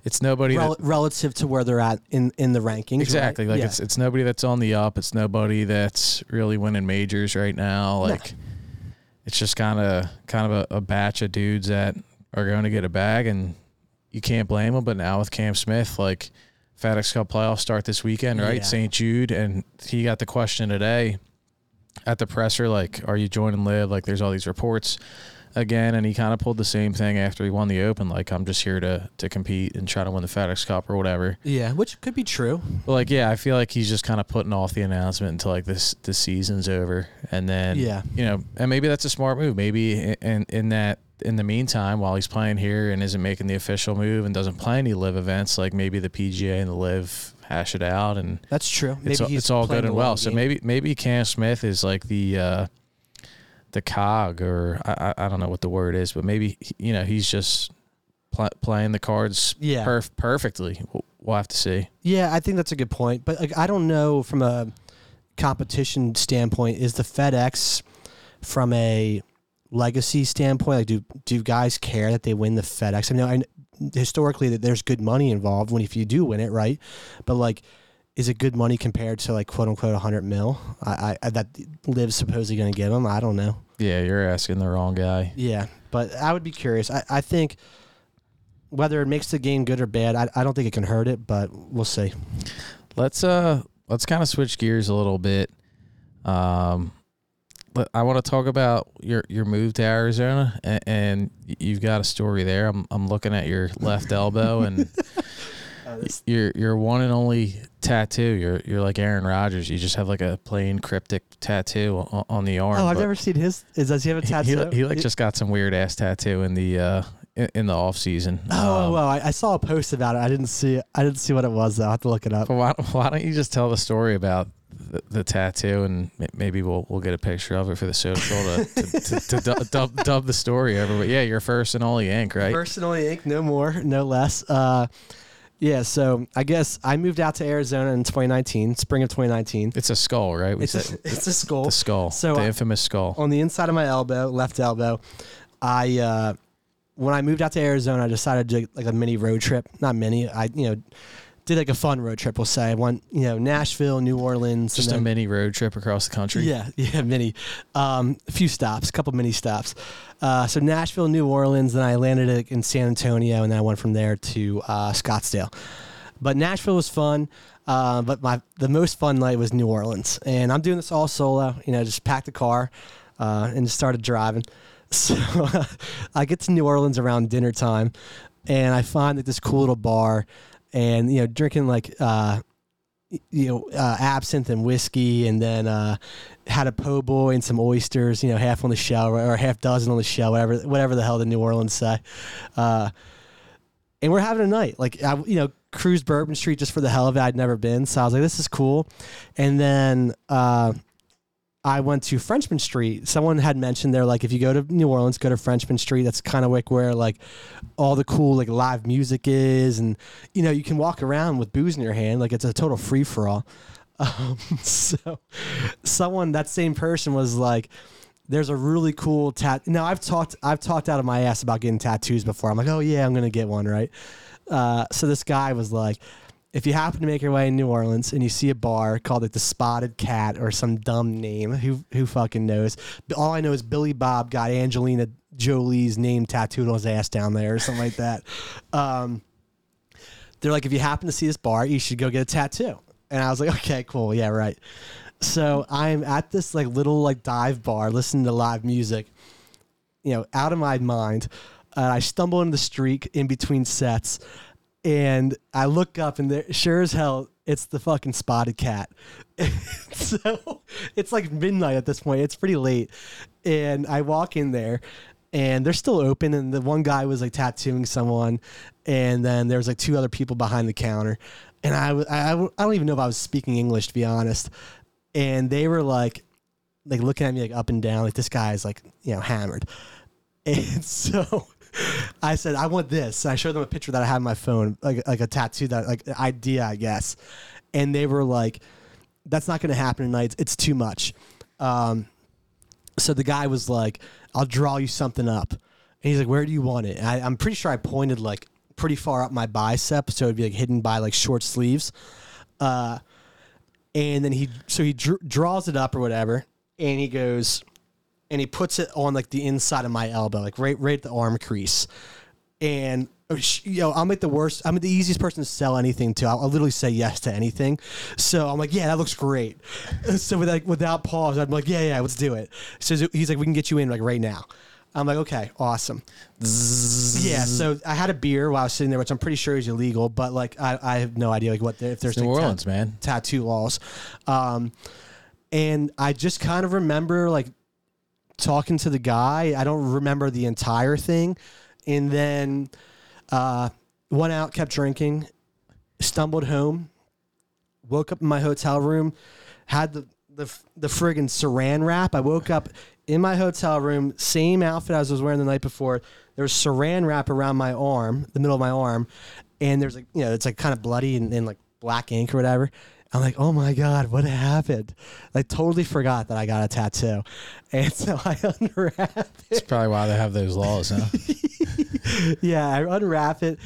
it's nobody relative to where they're at in the rankings. Exactly. Right? Like it's nobody that's on the up. It's nobody that's really winning majors right now. Like it's just kind of a batch of dudes that are going to get a bag, and you can't blame them. But now with Cam Smith, like FedEx Cup playoffs start this weekend, right? Yeah. St. Jude. And he got the question today at the presser, like, are you joining LIV? Like, there's all these reports again. And he kind of pulled the same thing after he won the Open. Like, I'm just here to compete and try to win the FedEx Cup or whatever. Yeah, which could be true. But, like, yeah, I feel like he's just kind of putting off the announcement until, like, this season's over. And then, you know, and maybe that's a smart move. Maybe in the meantime, while he's playing here and isn't making the official move and doesn't play any LIV events, like maybe the PGA and the LIV hash it out, and that's true. Maybe it's all good and well. So maybe Cam Smith is like the cog, or I don't know what the word is, but maybe, you know, he's just playing the cards perfectly. We'll have to see. Yeah, I think that's a good point. But like, I don't know from a competition standpoint, is the FedEx from a legacy standpoint, like do guys care that they win the FedEx? I know historically that there's good money involved if you do win it, right? But like, is it good money compared to like quote unquote $100 million that LIV's supposedly going to give them? I don't know. Yeah, you're asking the wrong guy. Yeah, but I would be curious. I think whether it makes the game good or bad, I don't think it can hurt it, but we'll see. Let's kind of switch gears a little bit. But I want to talk about your move to Arizona, and you've got a story there. I'm looking at your left elbow and your one and only tattoo. You're like Aaron Rodgers. You just have like a plain cryptic tattoo on the arm. Oh, I've never seen his. Does he have a tattoo? He like just got some weird ass tattoo in the off season. Oh, well, I saw a post about it. I didn't see what it was though. I have to look it up. But why don't you just tell the story about the tattoo, and maybe we'll get a picture of it for the social to dub the story over. But yeah, your first and only ink, right? First and only ink, no more, no less. Yeah, so I guess I moved out to Arizona in 2019, spring of 2019. It's a skull, right? It's a skull. The skull, so the infamous skull. On the inside of my elbow, left elbow, when I moved out to Arizona, I decided to do like a mini road trip. Not mini, did like a fun road trip, we'll say. I went, Nashville, New Orleans. Just a mini road trip across the country? Yeah, mini. A few stops, a couple mini stops. So Nashville, New Orleans, then I landed in San Antonio, and then I went from there to Scottsdale. But Nashville was fun, but the most fun night was New Orleans. And I'm doing this all solo, just packed the car and just started driving. So I get to New Orleans around dinner time, and I find that this cool little bar. And, drinking like, absinthe and whiskey, and then had a po' boy and some oysters, half on the shell or half dozen on the shell, whatever the hell the New Orleans say. And we're having a night. Like, I, cruised Bourbon Street just for the hell of it. I'd never been. So I was like, this is cool. And then I went to Frenchman Street. Someone had mentioned there, like, if you go to New Orleans, go to Frenchman Street. That's kind of like where, like, all the cool, like, live music is. And, you can walk around with booze in your hand. Like, it's a total free-for-all. So someone, that same person was like, there's a really cool tattoo. Now, I've talked out of my ass about getting tattoos before. I'm like, oh, yeah, I'm going to get one, right? So this guy was like, if you happen to make your way in New Orleans and you see a bar called like the Spotted Cat or some dumb name, who fucking knows? All I know is Billy Bob got Angelina Jolie's name tattooed on his ass down there or something like that. They're like, if you happen to see this bar, you should go get a tattoo. And I was like, okay, cool, yeah, right. So I'm at this like little like dive bar listening to live music, out of my mind. I stumble into the street in between sets. And I look up, and there, sure as hell, it's the fucking Spotted Cat. So it's like midnight at this point. It's pretty late. And I walk in there, and they're still open. And the one guy was like tattooing someone. And then there was like two other people behind the counter. And I don't even know if I was speaking English, to be honest. And they were like looking at me like up and down, like this guy is like, hammered. And so I said, I want this. And I showed them a picture that I had on my phone, like a tattoo, that like idea, I guess. And they were like, that's not going to happen tonight. It's too much. So the guy was like, I'll draw you something up. And he's like, where do you want it? And I'm pretty sure I pointed like pretty far up my bicep, so it'd be like hidden by like short sleeves. And then he draws it up or whatever, and he goes, and he puts it on like the inside of my elbow, like right at the arm crease. And I'm like the worst. I'm the easiest person to sell anything to. I'll literally say yes to anything. So I'm like, yeah, that looks great. So without pause, I'm like, yeah, let's do it. So he's like, we can get you in like right now. I'm like, okay, awesome. Yeah, so I had a beer while I was sitting there, which I'm pretty sure is illegal, but like I have no idea like what if there's like, New Orleans, man, tattoo laws. And I just kind of remember like talking to the guy. I don't remember the entire thing. And then went out, kept drinking, stumbled home, woke up in my hotel room, had the friggin' saran wrap. I woke up in my hotel room, same outfit as I was wearing the night before. There was saran wrap around my arm, the middle of my arm, and there's like, you know, it's like kind of bloody and like black ink or whatever. I'm like, oh my God, what happened? I totally forgot that I got a tattoo. And so I unwrapped it. That's probably why they have those laws, huh? Yeah, I unwrap it,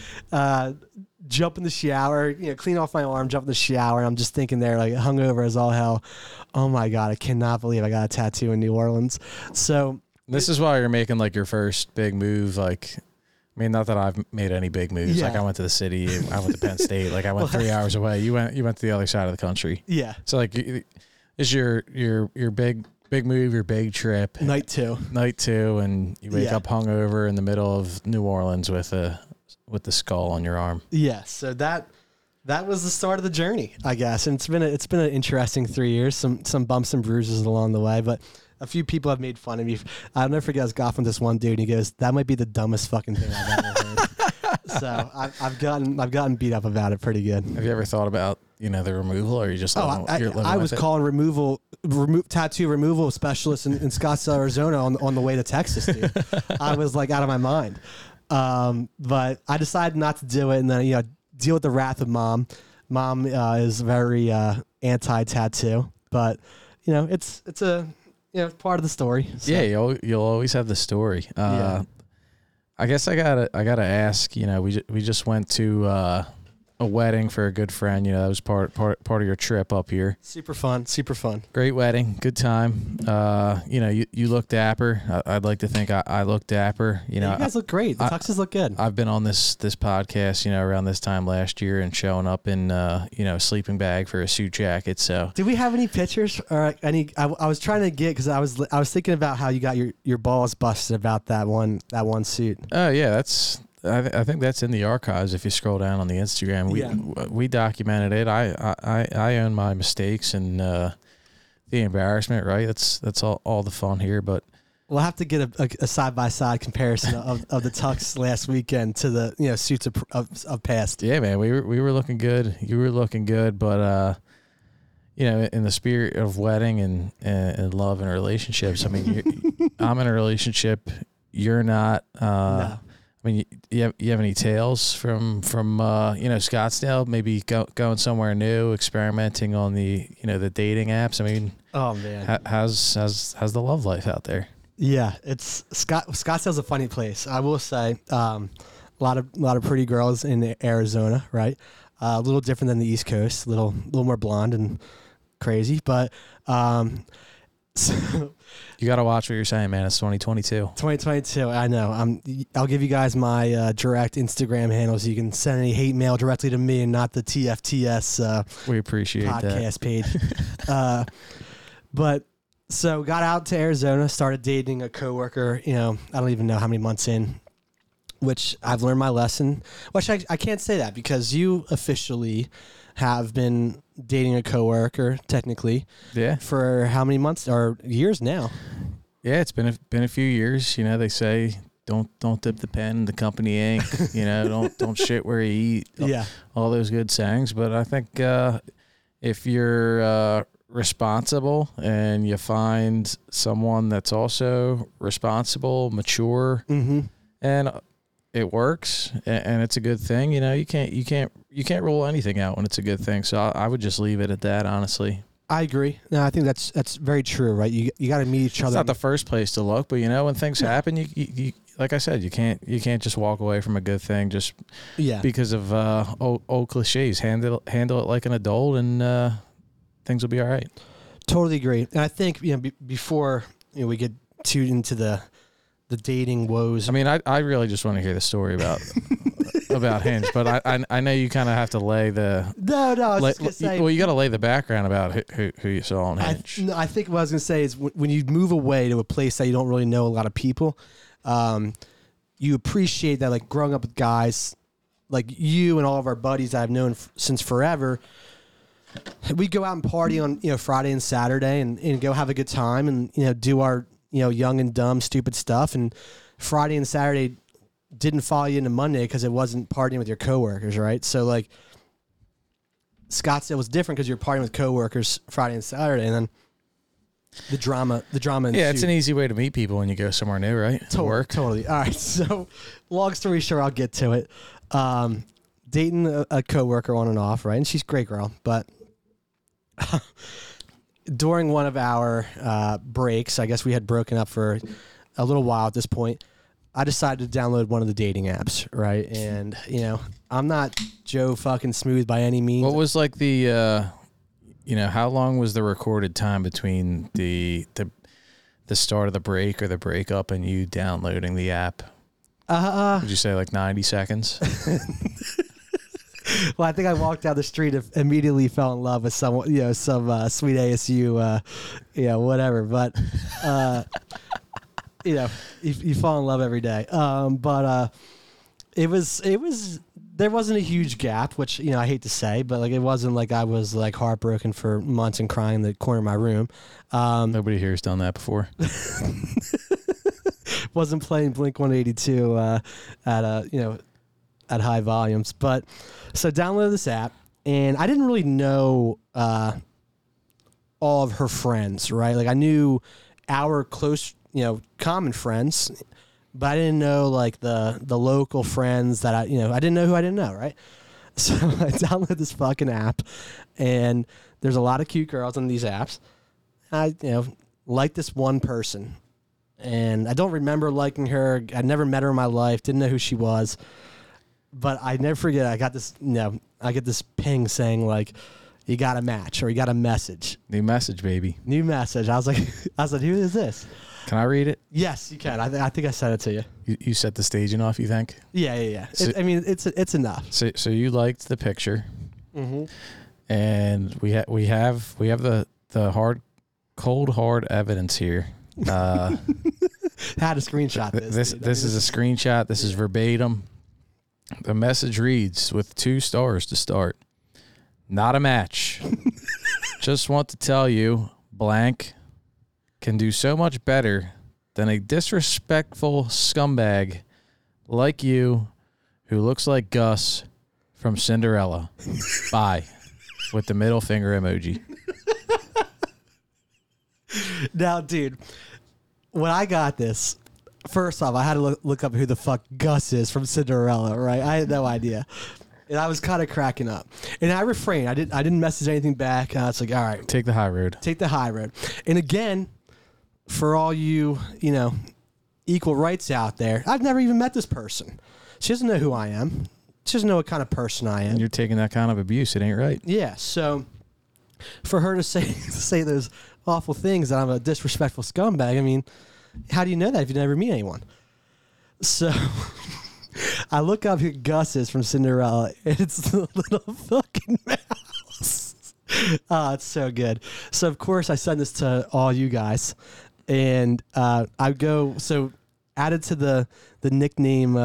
jump in the shower, you know, clean off my arm, jump in the shower. And I'm just thinking there, like hungover as all hell. Oh my God, I cannot believe I got a tattoo in New Orleans. So this is why you're making like your first big move, like, I mean, not that I've made any big moves. Yeah. Like I went to the city, I went to Penn State. Like I went 3 hours away. You went to the other side of the country. Yeah. So like, it's your big move, your big trip. Night two, and you wake up hungover in the middle of New Orleans with the skull on your arm. Yeah. So that was the start of the journey, I guess. And it's been an interesting 3 years. Some bumps and bruises along the way, but. A few people have made fun of me. I'll never forget, I was golfing with this one dude, and he goes, "That might be the dumbest fucking thing I've ever heard." So I've gotten beat up about it pretty good. Have you ever thought about, you know, the removal, or you just? Oh, I was calling tattoo removal specialist in Scottsdale, Arizona, on the way to Texas, dude. I was like out of my mind, but I decided not to do it, and then, you know, deal with the wrath of mom. Mom is very anti-tattoo, but you know, it's a. Yeah, part of the story. So. Yeah, you'll always have the story. I guess I gotta ask. You know, we just went to a wedding for a good friend. You know, that was part of your trip up here. Super fun. Great wedding, good time. You know, you look dapper. I'd like to think I look dapper. You know, you guys look great. The tuxes look good. I've been on this podcast, you know, around this time last year and showing up in you know, a sleeping bag for a suit jacket. So, do we have any pictures or any? I was trying to get, because I was thinking about how you got your balls busted about that one suit. Oh yeah, that's. I think that's in the archives. If you scroll down on the Instagram, we documented it. I own my mistakes and the embarrassment. Right, that's all the fun here. But we'll have to get a side by side comparison of the tux last weekend to the, you know, suits of past. Yeah, man, we were looking good. You were looking good, but you know, in the spirit of wedding and love and relationships. I mean, I'm in a relationship. You're not. No. I mean, you have any tales from you know, Scottsdale? Maybe going somewhere new, experimenting on the, you know, the dating apps. I mean, oh man, how's the love life out there? Yeah, it's Scottsdale's a funny place. I will say, a lot of pretty girls in Arizona, right? A little different than the East Coast, a little more blonde and crazy, but. So you got to watch what you're saying, man. It's 2022. I know. I'll give you guys my direct Instagram handle, so you can send any hate mail directly to me and not the TFTS. We appreciate podcast that. Page. But so got out to Arizona, started dating a coworker. You know, I don't even know how many months in, which I've learned my lesson. Which I can't say that, because you officially have been dating a coworker technically, yeah, for how many months or years now? Yeah, it's been a few years. You know, they say don't dip the pen in the company ink. You know, don't shit where you eat. Yeah, all those good sayings. But I think if you're responsible and you find someone that's also responsible, mature, mm-hmm. and it works, and it's a good thing. You know, you can't rule anything out when it's a good thing. So I would just leave it at that, honestly. I agree. No, I think that's very true, right? You got to meet each other. It's not the first place to look, but, you know, when things happen, you like I said, you can't just walk away from a good thing just because of old cliches. Handle it like an adult, and things will be all right. Totally agree. And I think before we get too into the dating woes. I mean, I really just want to hear the story about Hinge, but I know you kind of have to lay the you got to lay the background about who you saw on Hinge. I think what I was going to say is when you move away to a place that you don't really know a lot of people, you appreciate that, like growing up with guys like you and all of our buddies that I've known since forever. We go out and party on Friday and Saturday and go have a good time and do our young and dumb stupid stuff, and Friday and Saturday didn't follow you into Monday because it wasn't partying with your coworkers, right? So like Scottsdale was different because you're partying with coworkers Friday and Saturday, and then the drama. Yeah, ensued. It's an easy way to meet people when you go somewhere new, right? Totally. All right. So long story short, I'll get to it. Dating a coworker on and off, right? And she's a great girl, but during one of our breaks, I guess we had broken up for a little while at this point. I decided to download one of the dating apps, right? And, I'm not Joe fucking smooth by any means. What was like the, how long was the recorded time between the start of the break or the breakup and you downloading the app? Would you say like 90 seconds? Well, I think I walked down the street and immediately fell in love with someone, some sweet ASU, whatever. But, you fall in love every day. But there wasn't a huge gap, which, I hate to say, but like, it wasn't like I was like heartbroken for months and crying in the corner of my room. Nobody here has done that before. Wasn't playing Blink 182, at high volumes. But so downloaded this app, and I didn't really know, all of her friends, right? Like I knew our close, common friends, but I didn't know like the local friends that I didn't know who I didn't know, right? So I downloaded this fucking app, and there's a lot of cute girls on these apps. I like this one person, and I don't remember liking her. I'd never met her in my life, didn't know who she was, but I never forget. I got this, I get this ping saying like, "You got a match," or "You got a message." New message, baby. New message. I was like, "Who is this?" Can I read it? Yes, you can. I think I sent it to you. You set the stage enough, you think? Yeah. So, it's enough. So you liked the picture, mm-hmm. And we have the hard evidence here. Had a screenshot. This is a screenshot. This is verbatim. The message reads, with 2 stars to start. Not a match. Just want to tell you, blank. Can do so much better than a disrespectful scumbag like you who looks like Gus from Cinderella. Bye. With the middle finger emoji. Now, dude, when I got this, first off, I had to look up who the fuck Gus is from Cinderella, right? I had no idea. And I was kind of cracking up. And I refrained. I didn't message anything back. It's like, all right. Take the high road. And again, for all you, equal rights out there, I've never even met this person. She doesn't know who I am. She doesn't know what kind of person I am. And you're taking that kind of abuse. It ain't right. Yeah. So for her to say those awful things that I'm a disrespectful scumbag, I mean, how do you know that if you never meet anyone? So I look up who Gus is from Cinderella. It's the little fucking mouse. Oh, it's so good. So, of course, I send this to all you guys. And I go, so added to the nickname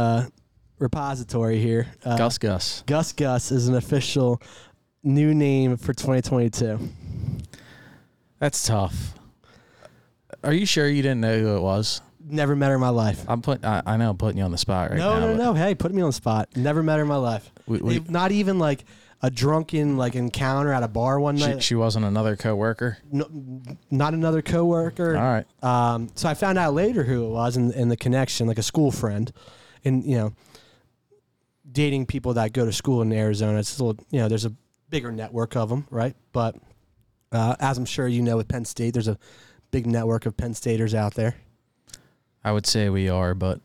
repository here. Gus. Gus is an official new name for 2022. That's tough. Are you sure you didn't know who it was? Never met her in my life. I know I'm putting you on the spot right now. No. Hey, put me on the spot. Never met her in my life. Not even like a drunken encounter at a bar one night. She wasn't another coworker. No, not another coworker. All right. So I found out later who it was in the connection, like a school friend, and dating people that go to school in Arizona. It's a little, there's a bigger network of them, right? But as I'm sure with Penn State, there's a big network of Penn Staters out there. I would say we are, but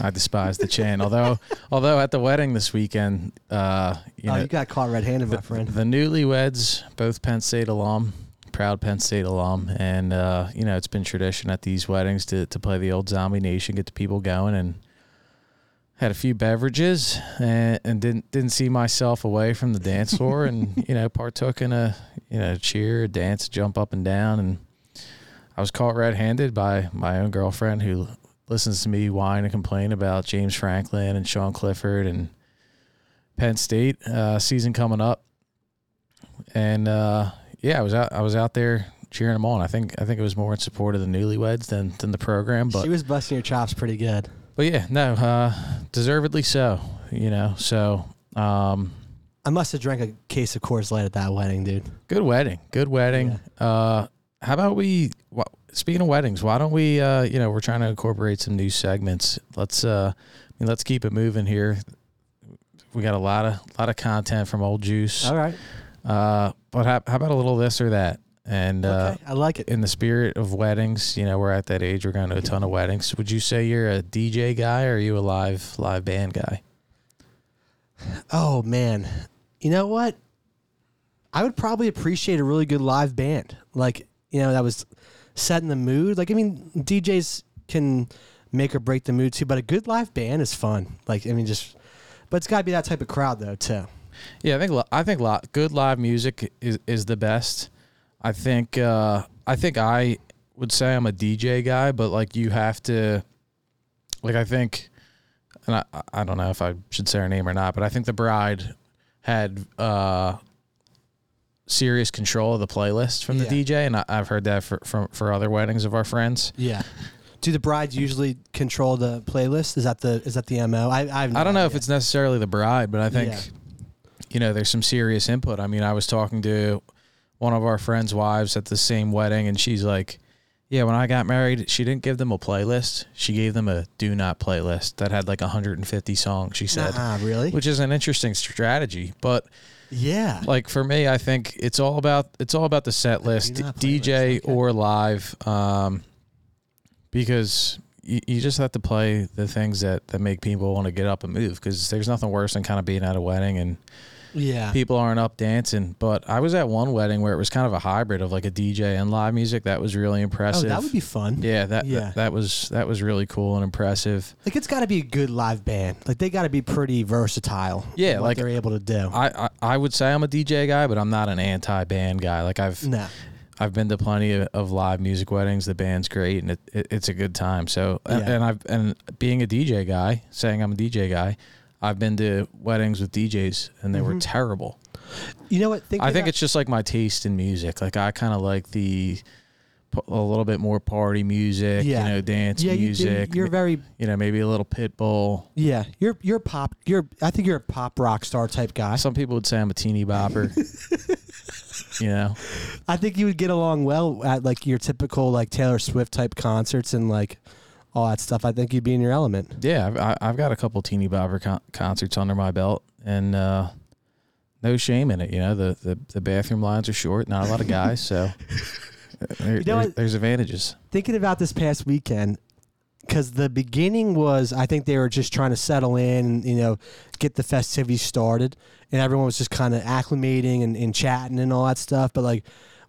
I despise the chain. Although at the wedding this weekend, you got caught red-handed, my friend. The newlyweds, both Penn State alum, proud Penn State alum, and it's been tradition at these weddings to play the old Zombie Nation, get the people going, and had a few beverages and didn't see myself away from the dance floor, and partook in a cheer, a dance, jump up and down, and I was caught red-handed by my own girlfriend who listens to me whine and complain about James Franklin and Sean Clifford and Penn State season coming up. And I was out there cheering them on. I think it was more in support of the newlyweds than the program. But she was busting her chops pretty good. But yeah, no, deservedly so. So I must have drank a case of Coors Light at that wedding, dude. Good wedding. Yeah. How about we? Speaking of weddings, why don't we? We're trying to incorporate some new segments. Let's keep it moving here. We got a lot of content from Old Juice. All right. But how about a little this or that? And okay, I like it. In the spirit of weddings, we're at that age. We're going to a ton of weddings. Would you say you're a DJ guy, or are you a live band guy? Oh man, you know what? I would probably appreciate a really good live band. That was setting the mood. DJs can make or break the mood too, but a good live band is fun. But it's got to be that type of crowd though too. Yeah, I think good live music is the best. I think I would say I'm a DJ guy, but you have to, I think, and I don't know if I should say her name or not, but I think the bride had serious control of the playlist from the DJ, and I've heard that for other weddings of our friends. Yeah. Do the brides usually control the playlist? Is that the MO? I don't know if it's necessarily the bride, but I think there's some serious input. I was talking to one of our friends' wives at the same wedding, and she's like, yeah, when I got married, she didn't give them a playlist. She gave them a do not playlist that had 150 songs, she said. Really? Which is an interesting strategy, but yeah. For me, I think it's all about the set list, DJ or live, because you just have to play the things that make people want to get up and move, because there's nothing worse than kind of being at a wedding and people aren't up dancing. But I was at one wedding where it was kind of a hybrid of a DJ and live music. That was really impressive. Oh, that would be fun. Yeah, that was really cool and impressive. It's got to be a good live band. They got to be pretty versatile. Yeah, what they're able to do. I would say I'm a DJ guy, but I'm not an anti-band guy. I've been to plenty of live music weddings. The band's great, and it's a good time. So and being a DJ guy, saying I'm a DJ guy, I've been to weddings with DJs, and they were terrible. You know what? I think it's just my taste in music. I kind of like a little bit more party music, dance music. You're very, maybe a little Pitbull. Yeah, you're pop. I think you're a pop rock star type guy. Some people would say I'm a teeny bopper. I think you would get along well at your typical Taylor Swift type concerts and all that stuff. I think you'd be in your element. Yeah, I've got a couple teeny bopper concerts under my belt, and no shame in it. The bathroom lines are short, not a lot of guys, so there's advantages. Thinking about this past weekend, because the beginning was, I think they were just trying to settle in, and, get the festivities started, and everyone was just kind of acclimating and chatting and all that stuff. But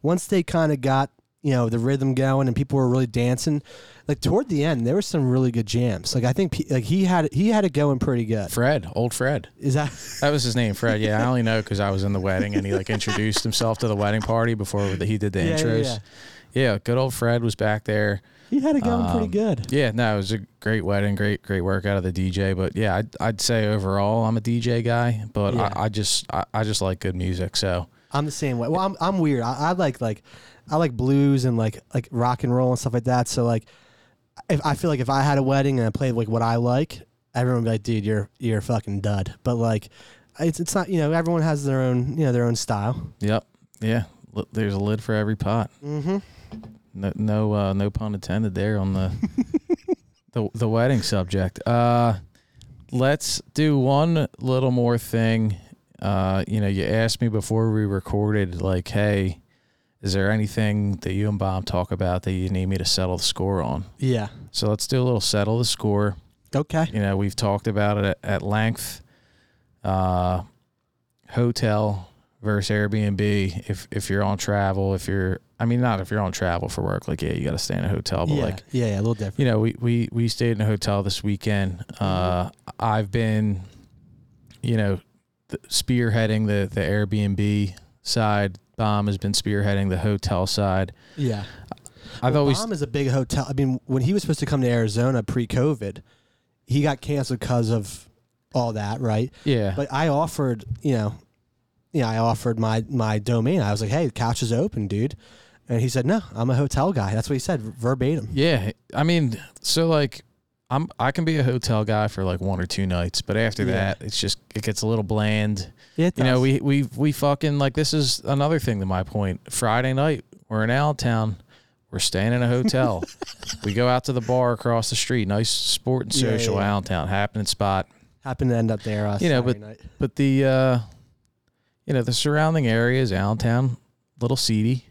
once they kind of got the rhythm going and people were really dancing, toward the end there were some really good jams. I think he had it going pretty good. Old Fred is that was his name, Fred? Yeah, I only know because I was in the wedding and he introduced himself to the wedding party before he did the intros. Yeah, good old Fred was back there. He had it going pretty good. Yeah, no, it was a great wedding, great work out of the DJ. But yeah, I'd say overall I'm a DJ guy, but I just like good music. So I'm the same way. Well, I'm weird. I like blues and like rock and roll and stuff like that. So if I feel if I had a wedding and I played what I like, everyone would be like, dude, you're a fucking dud. But it's not, everyone has their own, their own style. Yep. Yeah. There's a lid for every pot. Mm-hmm. No pun intended there on the the wedding subject. Let's do one little more thing. You asked me before we recorded, hey, is there anything that you and Bob talk about that you need me to settle the score on? Yeah. So let's do a little settle the score. Okay. You know, we've talked about it at length. Hotel versus Airbnb. If you're on travel, if you're, I mean, not if you're on travel for work, like, yeah, you got to stay in a hotel, but a little different. You know, we stayed in a hotel this weekend. I've been, you know, spearheading the Airbnb side. Bomb has been spearheading the hotel side. Yeah. Bomb is a big hotel. I mean, when he was supposed to come to Arizona pre-COVID, he got canceled because of all that, right? Yeah. But I offered, I offered my domain. I was like, hey, the couch is open, dude. And he said, no, I'm a hotel guy. That's what he said, verbatim. Yeah. I mean, so, like, I can be a hotel guy for, like, one or two nights, but after that, it's just, it gets a little bland. Yeah, it does. You know, we fucking, like, this is another thing to my point. Friday night, we're in Allentown. We're staying in a hotel. We go out to the bar across the street. Nice sport and social Allentown. Happening spot. Happened to end up there night. But the, the surrounding area is Allentown. Little seedy.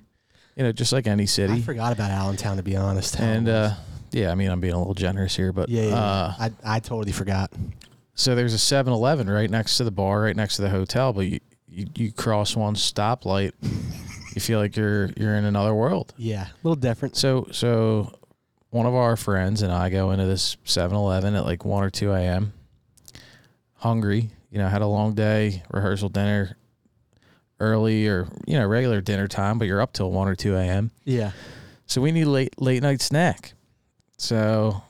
You know, just like any city. I forgot about Allentown, to be honest. And, I mean, I'm being a little generous here, but... I totally forgot. So there's a 7-Eleven right next to the bar, right next to the hotel, but you cross one stoplight, you feel like you're in another world. Yeah, a little different. So one of our friends and I go into this 7-Eleven at like 1 or 2 a.m., hungry, you know, had a long day, rehearsal dinner early or, you know, regular dinner time, but you're up till 1 or 2 a.m. Yeah. So we need late night snack. So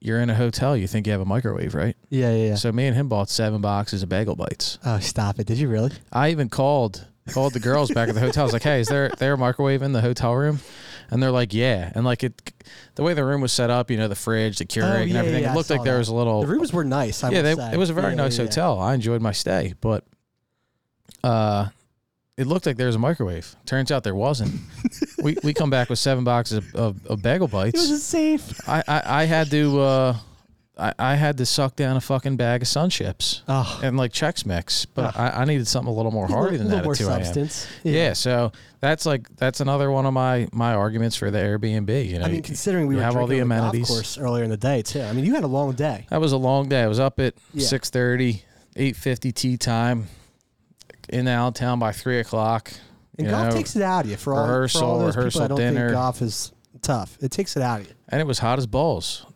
you're in a hotel. You think you have a microwave, right? Yeah, yeah, yeah. So me and him bought 7 boxes of bagel bites. Oh, stop it. Did you really? I even called the girls back at the hotel. I was like, hey, is there a microwave in the hotel room? And they're like, yeah. And, like, the way the room was set up, you know, the fridge, the Keurig and everything, it looked like there was a little... The rooms were nice, I would say. It was a very nice hotel. Yeah. I enjoyed my stay, but it looked like there was a microwave. Turns out there wasn't. We come back with 7 boxes of bagel bites. It was a safe. I had to... I had to suck down a fucking bag of Sun Chips and like Chex Mix, but I needed something a little more hearty than that at 2 a.m. Substance. Yeah, so that's another one of my arguments for the Airbnb. You know, I mean, considering we have all the amenities. Golf course earlier in the day too. I mean, you had a long day. That was a long day. I was up at 6:30, 8:50 tea time, in Allentown by 3 o'clock. And golf takes it out of you for all those people that don't think golf is tough. It takes it out of you. And it was hot as balls.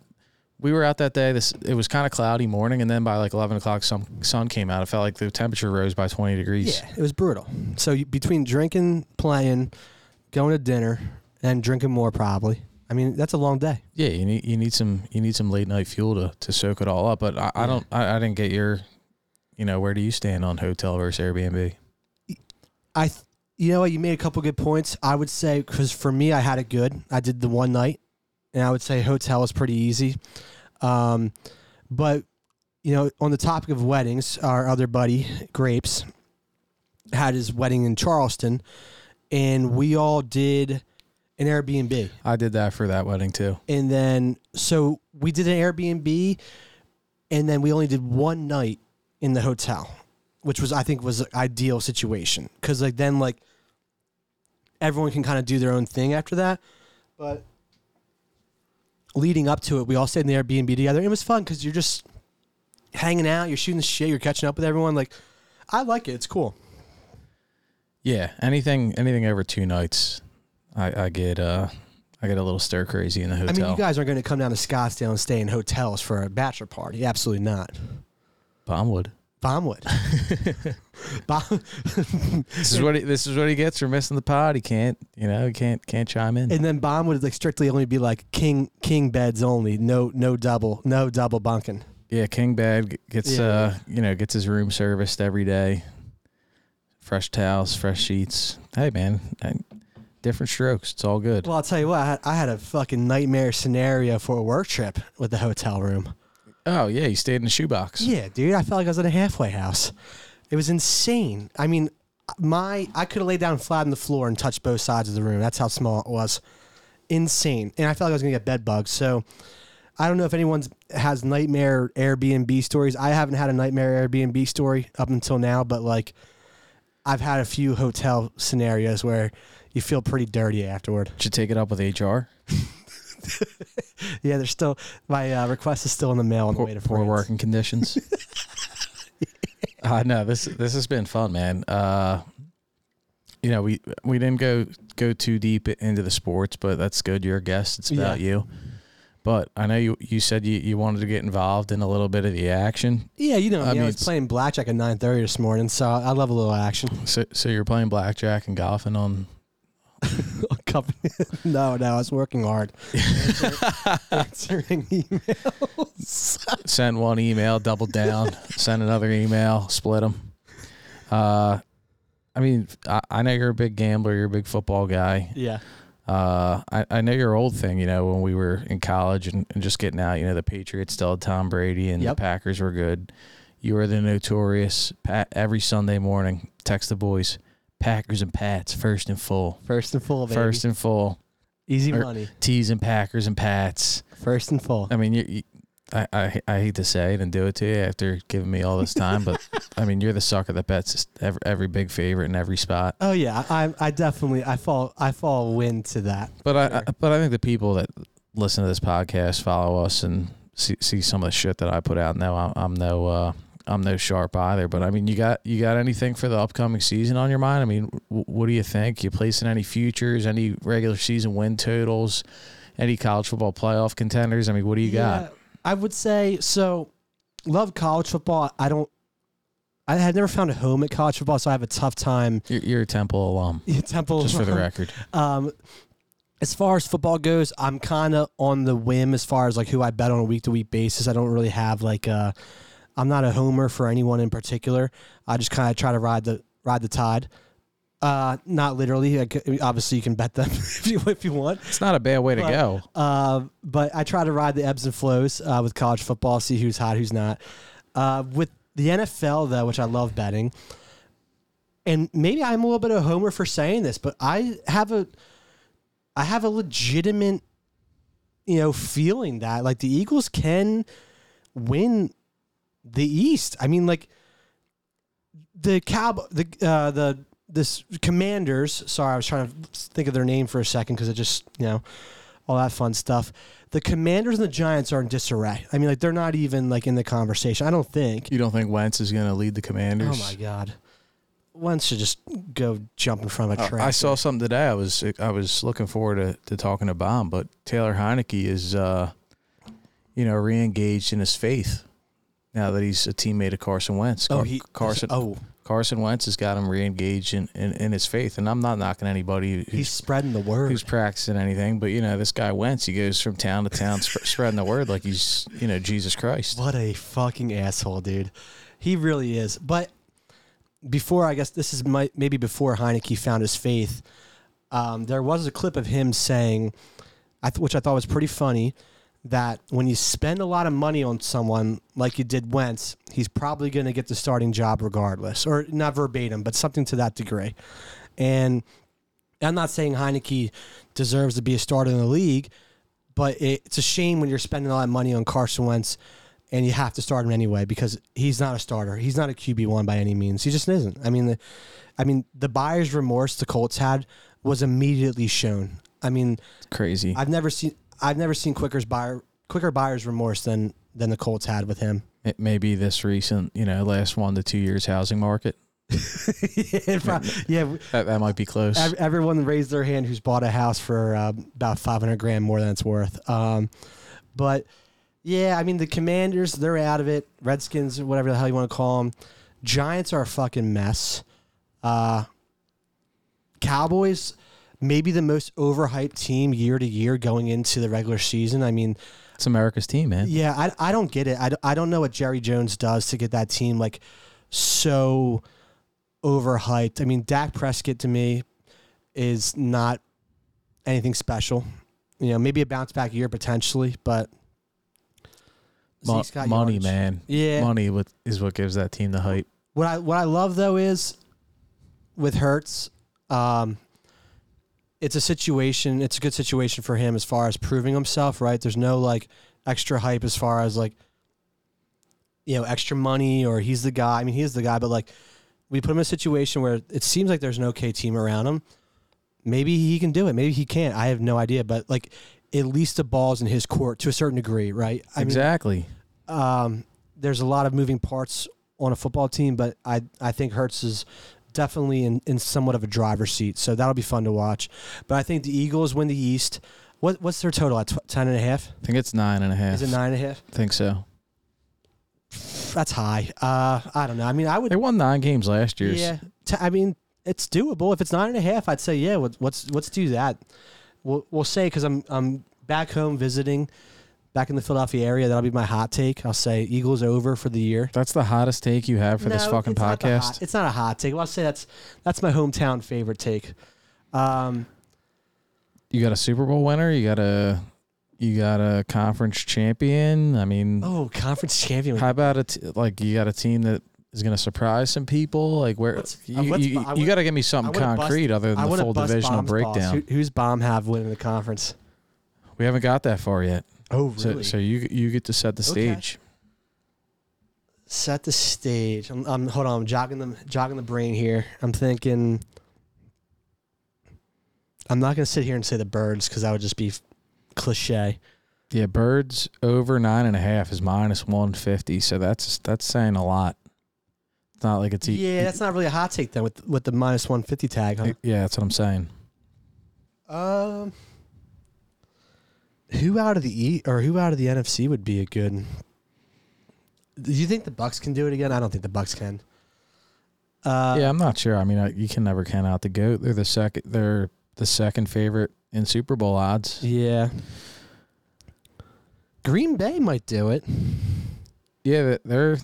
We were out that day. It was kind of cloudy morning, and then by like 11 o'clock, sun came out. It felt like the temperature rose by 20 degrees. Yeah, it was brutal. So between drinking, playing, going to dinner, and drinking more probably. I mean, that's a long day. Yeah, you need some late night fuel to soak it all up. But I didn't get your, you know, where do you stand on hotel versus Airbnb? You know what, you made a couple good points. I would say, because for me, I had it good. I did the one night. And I would say hotel is pretty easy. But, you know, on the topic of weddings, our other buddy, Grapes, had his wedding in Charleston, and we all did an Airbnb. I did that for that wedding, too. And then, so we did an Airbnb, and then we only did one night in the hotel, which was, I think, was an ideal situation. Because, like, then, like, everyone can kind of do their own thing after that. But... leading up to it, we all stayed in the Airbnb together. It was fun because you're just hanging out, you're shooting the shit, you're catching up with everyone. Like, I like it. It's cool. Yeah, anything over 2 nights, I get a little stir crazy in the hotel. I mean, you guys aren't going to come down to Scottsdale and stay in hotels for a bachelor party. Absolutely not. Bomb would. This is what he gets for missing the pod. He can't chime in. And then Bomb would like strictly only be like king beds only. No double bunking. Yeah, king bed gets his room serviced every day. Fresh towels, fresh sheets. Hey man, different strokes. It's all good. Well, I'll tell you what. I had a fucking nightmare scenario for a work trip with the hotel room. Oh, yeah, you stayed in a shoebox. Yeah, dude, I felt like I was in a halfway house. It was insane. I mean, I could have laid down flat on the floor and touched both sides of the room. That's how small it was. Insane. And I felt like I was going to get bed bugs. So I don't know if anyone has nightmare Airbnb stories. I haven't had a nightmare Airbnb story up until now, but, like, I've had a few hotel scenarios where you feel pretty dirty afterward. Should take it up with HR. Yeah, there's still my request is still in the mail on the way to France. Poor working conditions. No, this has been fun, man. You know, we didn't go too deep into the sports, but that's good. You're a guest. It's about you. But I know you said you wanted to get involved in a little bit of the action. Yeah, you know, I mean, I was playing blackjack at 9:30 this morning, so I love a little action. So you're playing blackjack and golfing on. No, I was working hard. Answering emails. Send one email, double down. Send another email, split them. I mean, I know you're a big gambler. You're a big football guy. Yeah. I know your old thing, you know, when we were in college and just getting out, you know, the Patriots still had Tom Brady and the Packers were good. You were the notorious Pat. Every Sunday morning, text the boys, Packers and Pats, first and full. First and full, baby. First and full. Easy money. T's and Packers and Pats. First and full. I mean, I hate to say it and do it to you after giving me all this time, but I mean, you're the sucker that bets every big favorite in every spot. Oh yeah, I definitely I fall wind to that. But I think the people that listen to this podcast, follow us, and see some of the shit that I put out. Now I'm no sharp either. But I mean, you got anything for the upcoming season on your mind? I mean, what do you think? You placing any futures? Any regular season win totals? Any college football playoff contenders? I mean, what do you got? I would say, so, love college football. I had never found a home at college football, so I have a tough time. You're a Temple alum. Just for the record. As far as football goes, I'm kind of on the whim as far as, like, who I bet on a week-to-week basis. I don't really have, like, I'm not a homer for anyone in particular. I just kind of try to ride the tide. Not literally. Obviously, you can bet them if you want. It's not a bad way to go. But I try to ride the ebbs and flows with college football, see who's hot, who's not. With the NFL, though, which I love betting, and maybe I'm a little bit of a homer for saying this, but I have a legitimate, you know, feeling that, like, the Eagles can win the East. I mean, like, the Commanders, sorry, I was trying to think of their name for a second because it just, you know, all that fun stuff. The Commanders and the Giants are in disarray. I mean, like, they're not even, like, in the conversation, I don't think. You don't think Wentz is going to lead the Commanders? Oh, my God. Wentz should just go jump in front of a tractor. I saw something today. I was looking forward to talking to Bob, but Taylor Heineke is, you know, re-engaged in his faith now that he's a teammate of Carson Wentz. Carson Wentz has got him re-engaged in his faith, and I'm not knocking anybody. He's spreading the word. Who's practicing anything, but, you know, this guy Wentz, he goes from town to town spreading the word like he's, you know, Jesus Christ. What a fucking asshole, dude. He really is. But before, I guess this is maybe before Heineke found his faith, there was a clip of him saying, which I thought was pretty funny, that when you spend a lot of money on someone like you did Wentz, he's probably going to get the starting job regardless, or not verbatim, but something to that degree. And I'm not saying Heineke deserves to be a starter in the league, but it's a shame when you're spending a lot of money on Carson Wentz and you have to start him anyway because he's not a starter. He's not a QB1 by any means. He just isn't. I mean, the buyer's remorse the Colts had was immediately shown. I mean, crazy. I've never seen quicker buyer's remorse than the Colts had with him. It may be this recent, you know, last 1 to 2 years housing market. Yeah, that might be close. Everyone raised their hand who's bought a house for about $500,000 more than it's worth. But yeah, I mean, the Commanders, they're out of it. Redskins, whatever the hell you want to call them. Giants are a fucking mess. Cowboys, maybe the most overhyped team year to year going into the regular season. I mean, it's America's team, man. Yeah, I don't get it. I don't know what Jerry Jones does to get that team, like, so overhyped. I mean, Dak Prescott to me is not anything special. You know, maybe a bounce back year potentially, but money, yards, man. Yeah, money is what gives that team the hype. What I love though is with Hurts. It's a situation. It's a good situation for him as far as proving himself, right? There's no, like, extra hype as far as, like, you know, extra money or he's the guy. I mean, he is the guy, but, like, we put him in a situation where it seems like there's an okay team around him. Maybe he can do it. Maybe he can't. I have no idea. But, like, at least the ball's in his court to a certain degree, right? Exactly. I mean, there's a lot of moving parts on a football team, but I think Hurts is definitely in somewhat of a driver's seat, so that'll be fun to watch. But I think the Eagles win the East. What's their total at 10.5? I think it's 9.5. Is it 9.5? I think so. That's high. I don't know. I mean, I would. They won 9 games last year. Yeah. I mean, it's doable. If it's 9.5, I'd say yeah. Let's do that. We'll say, because I'm back home visiting, back in the Philadelphia area. That'll be my hot take. I'll say Eagles over for the year. That's the hottest take you have for this fucking podcast. It's not a hot take. Well, I'll say that's my hometown favorite take. You got a Super Bowl winner. You got a conference champion. I mean, conference champion. How about you got a team that is going to surprise some people? Like, where you got to give me something concrete other than the full divisional breakdown. Who's bomb have winning the conference? We haven't got that far yet. Oh, really? So you get to set the stage. Set the stage. I'm hold on. I'm jogging the brain here. I'm thinking. I'm not going to sit here and say the Birds because that would just be cliche. Yeah, Birds over 9.5 is minus -150, so that's saying a lot. It's not like it's that's not really a hot take then with the minus -150 tag, huh? Yeah, that's what I'm saying. Who out of the NFC would be a good? Do you think the Bucks can do it again? I don't think the Bucks can. Yeah, I'm not sure. I mean, you can never count out the GOAT. They're the second favorite in Super Bowl odds. Yeah. Green Bay might do it. Yeah, they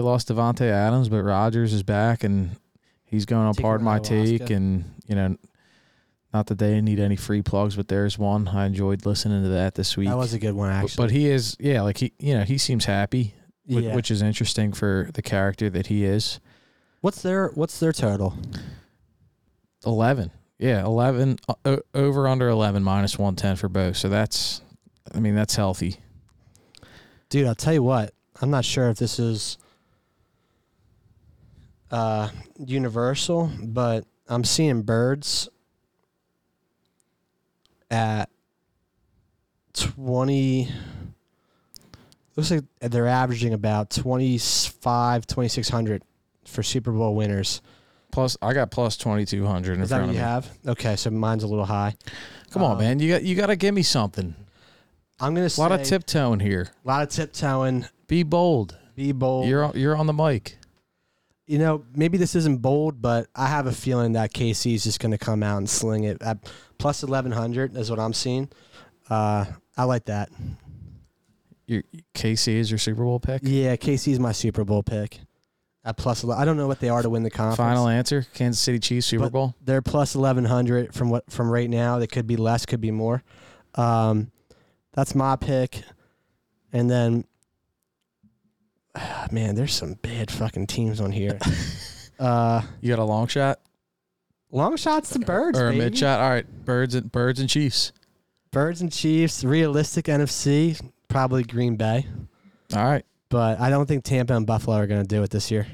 lost Devontae Adams, but Rodgers is back, and he's going on Pardon My Take, and, you know, not that they need any free plugs, but there's one. I enjoyed listening to that this week. That was a good one, actually. But he is, yeah, like he seems happy, which is interesting for the character that he is. What's their total? 11. Yeah, 11 over under 11 minus -110 for both. So that's healthy. Dude, I'll tell you what. I'm not sure if this is universal, but I'm seeing Birds at 20. Looks like they're averaging about 2,600 for Super Bowl winners. Plus, I got plus 2,200 in front of me. Is that what you have? Okay, so mine's a little high. Come on, man. You got to give me something. I'm going to say... A lot of tiptoeing here. A lot of tiptoeing. Be bold. Be bold. You're on the mic. You know, maybe this isn't bold, but I have a feeling that KC's just going to come out and sling it. At plus 1,100 is what I'm seeing. I like that. KC is your Super Bowl pick? Yeah, KC's my Super Bowl pick. At plus 11, I don't know what they are to win the conference. Final answer: Kansas City Chiefs Super Bowl. They're plus 1,100 from right now. They could be less, could be more. That's my pick. And then, man, there's some bad fucking teams on here. You got a long shot? Long shot's the Birds, or a mid shot? All right, Birds and Chiefs. Birds and Chiefs. Realistic NFC, probably Green Bay. All right. But I don't think Tampa and Buffalo are going to do it this year.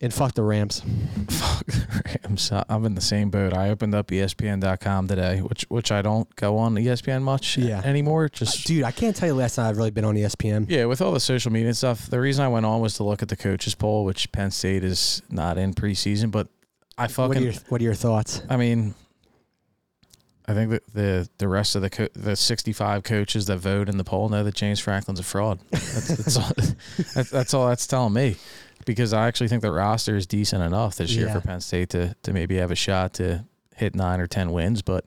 And fuck the Rams. Fuck the Rams. I'm in the same boat. I opened up ESPN.com today, which I don't go on ESPN much anymore. Just dude, I can't tell you last time I've really been on ESPN. Yeah, with all the social media and stuff, the reason I went on was to look at the coaches poll, which Penn State is not in preseason. But I fucking... What are your thoughts? I mean... I think that the rest of the 65 coaches that vote in the poll know that James Franklin's a fraud. That's all that's telling me, because I actually think the roster is decent enough this year for Penn State to maybe have a shot to hit 9 or 10 wins. But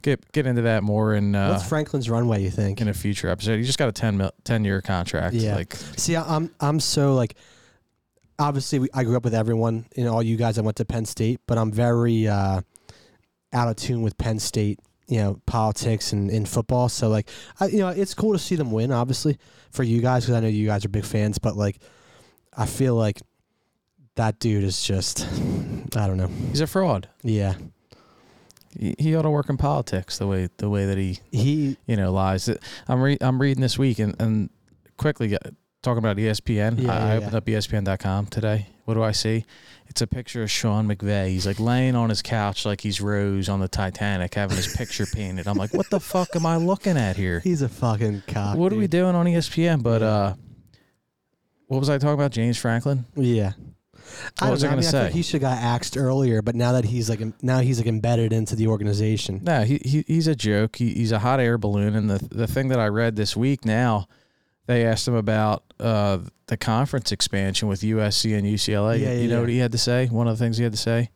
get into that more in what's Franklin's runway? You think in a future episode? He just got a 10-year contract. Yeah. Like, see, I'm so like, obviously I grew up with everyone, all you guys. I went to Penn State, but I'm very. Out of tune with Penn State, politics and in football. So, like, it's cool to see them win, obviously, for you guys, because I know you guys are big fans. But, like, I feel like that dude is just, I don't know. He's a fraud. Yeah. He ought to work in politics the way that he lies. I'm reading this week and quickly talking about ESPN. I opened up ESPN.com today. What do I see? It's a picture of Sean McVay. He's like laying on his couch like he's Rose on the Titanic having his picture painted. I'm like, what the fuck am I looking at here? He's a fucking cock. What dude. Are we doing on ESPN? But what was I talking about? James Franklin? Yeah. What was I going to say? I think he should have got axed earlier, but now that he's like embedded into the organization. No, he's a joke. He's a hot air balloon. And the thing that I read this week now, they asked him about the conference expansion with USC and UCLA. Yeah, you know what he had to say? One of the things he had to say?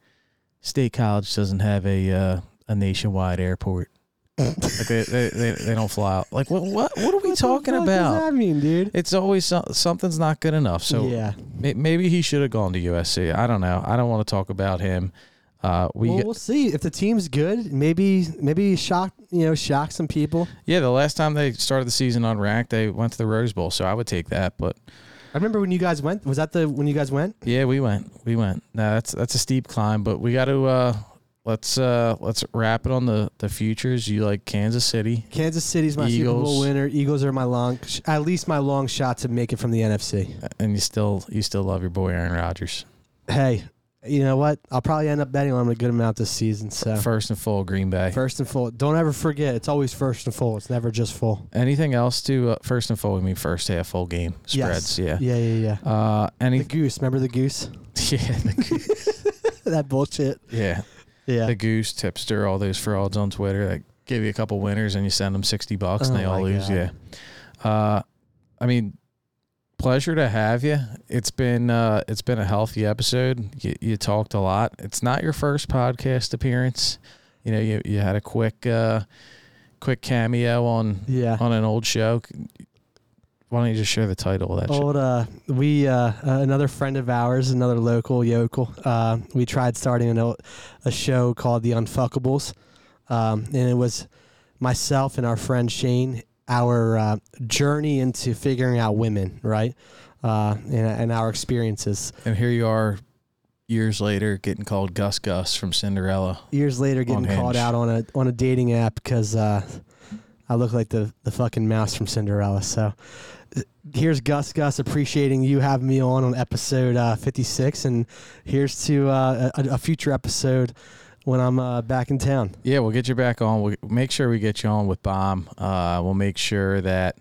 State College doesn't have a nationwide airport. Like they don't fly out. Like what are we talking about? What does that mean, dude? It's always something's not good enough. So yeah, maybe he should have gone to USC. I don't know. I don't want to talk about him. We'll see if the team's good. Maybe shock some people. Yeah, the last time they started the season unranked, they went to the Rose Bowl. So I would take that. But I remember when you guys went. Was that when you guys went? Yeah, we went. No, that's a steep climb, but we got to. Let's wrap it on the futures. You like Kansas City. Kansas City's my Super Bowl winner. Eagles are at least my long shot to make it from the NFC. And you still love your boy Aaron Rodgers. Hey, you know what? I'll probably end up betting on him a good amount this season. So first and full, Green Bay. First and full. Don't ever forget. It's always first and full. It's never just full. Anything else to first and full? We mean first half full game spreads. Yes. Yeah. The goose. Remember the goose? Yeah, the goose. That bullshit. Yeah. Yeah, the goose, tipster, all those frauds on Twitter that give you a couple winners and you send them $60 and they all lose. God. Yeah, pleasure to have you. It's been a healthy episode. You talked a lot. It's not your first podcast appearance. You know, you had a quick cameo on an old show. Why don't you just share the title of that show? Another friend of ours, another local yokel, we tried starting a show called The Unfuckables. And it was myself and our friend Shane, our journey into figuring out women, right? And our experiences. And here you are years later getting called Gus from Cinderella. Years later getting called out on a dating app because I look like the fucking mouse from Cinderella, so... Here's Gus appreciating you having me on episode 56, and here's to a future episode when I'm back in town. Yeah, we'll get you back on. We'll make sure we get you on with Bomb. We'll make sure that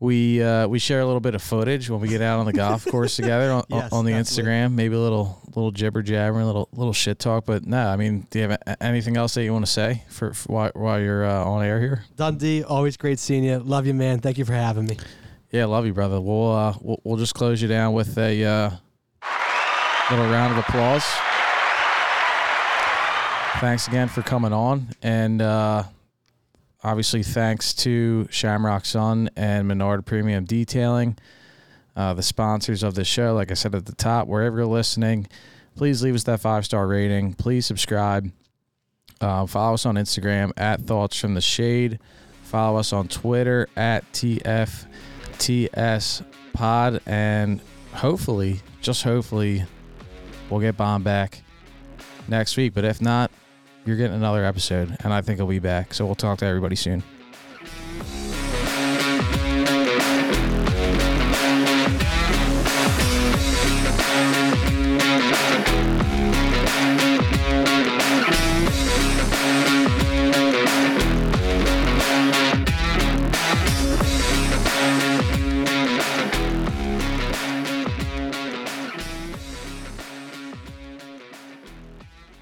we share a little bit of footage when we get out on the golf course together on the Instagram. Lit. Maybe a little jibber jabbering, little shit talk. But no, I mean, do you have anything else that you want to say for while you're on air here? Dundee, always great seeing you. Love you, man. Thank you for having me. Yeah, love you, brother. We'll just close you down with a little round of applause. Thanks again for coming on, and obviously thanks to Shamrock Sun and Menard Premium Detailing, the sponsors of the show. Like I said at the top, wherever you're listening, please leave us that 5-star rating. Please subscribe. Follow us on Instagram at Thoughts from the Shade. Follow us on Twitter at TFTS Pod, and hopefully, just hopefully, we'll get Bomb back next week. But if not, you're getting another episode, and I think he'll be back. So we'll talk to everybody soon.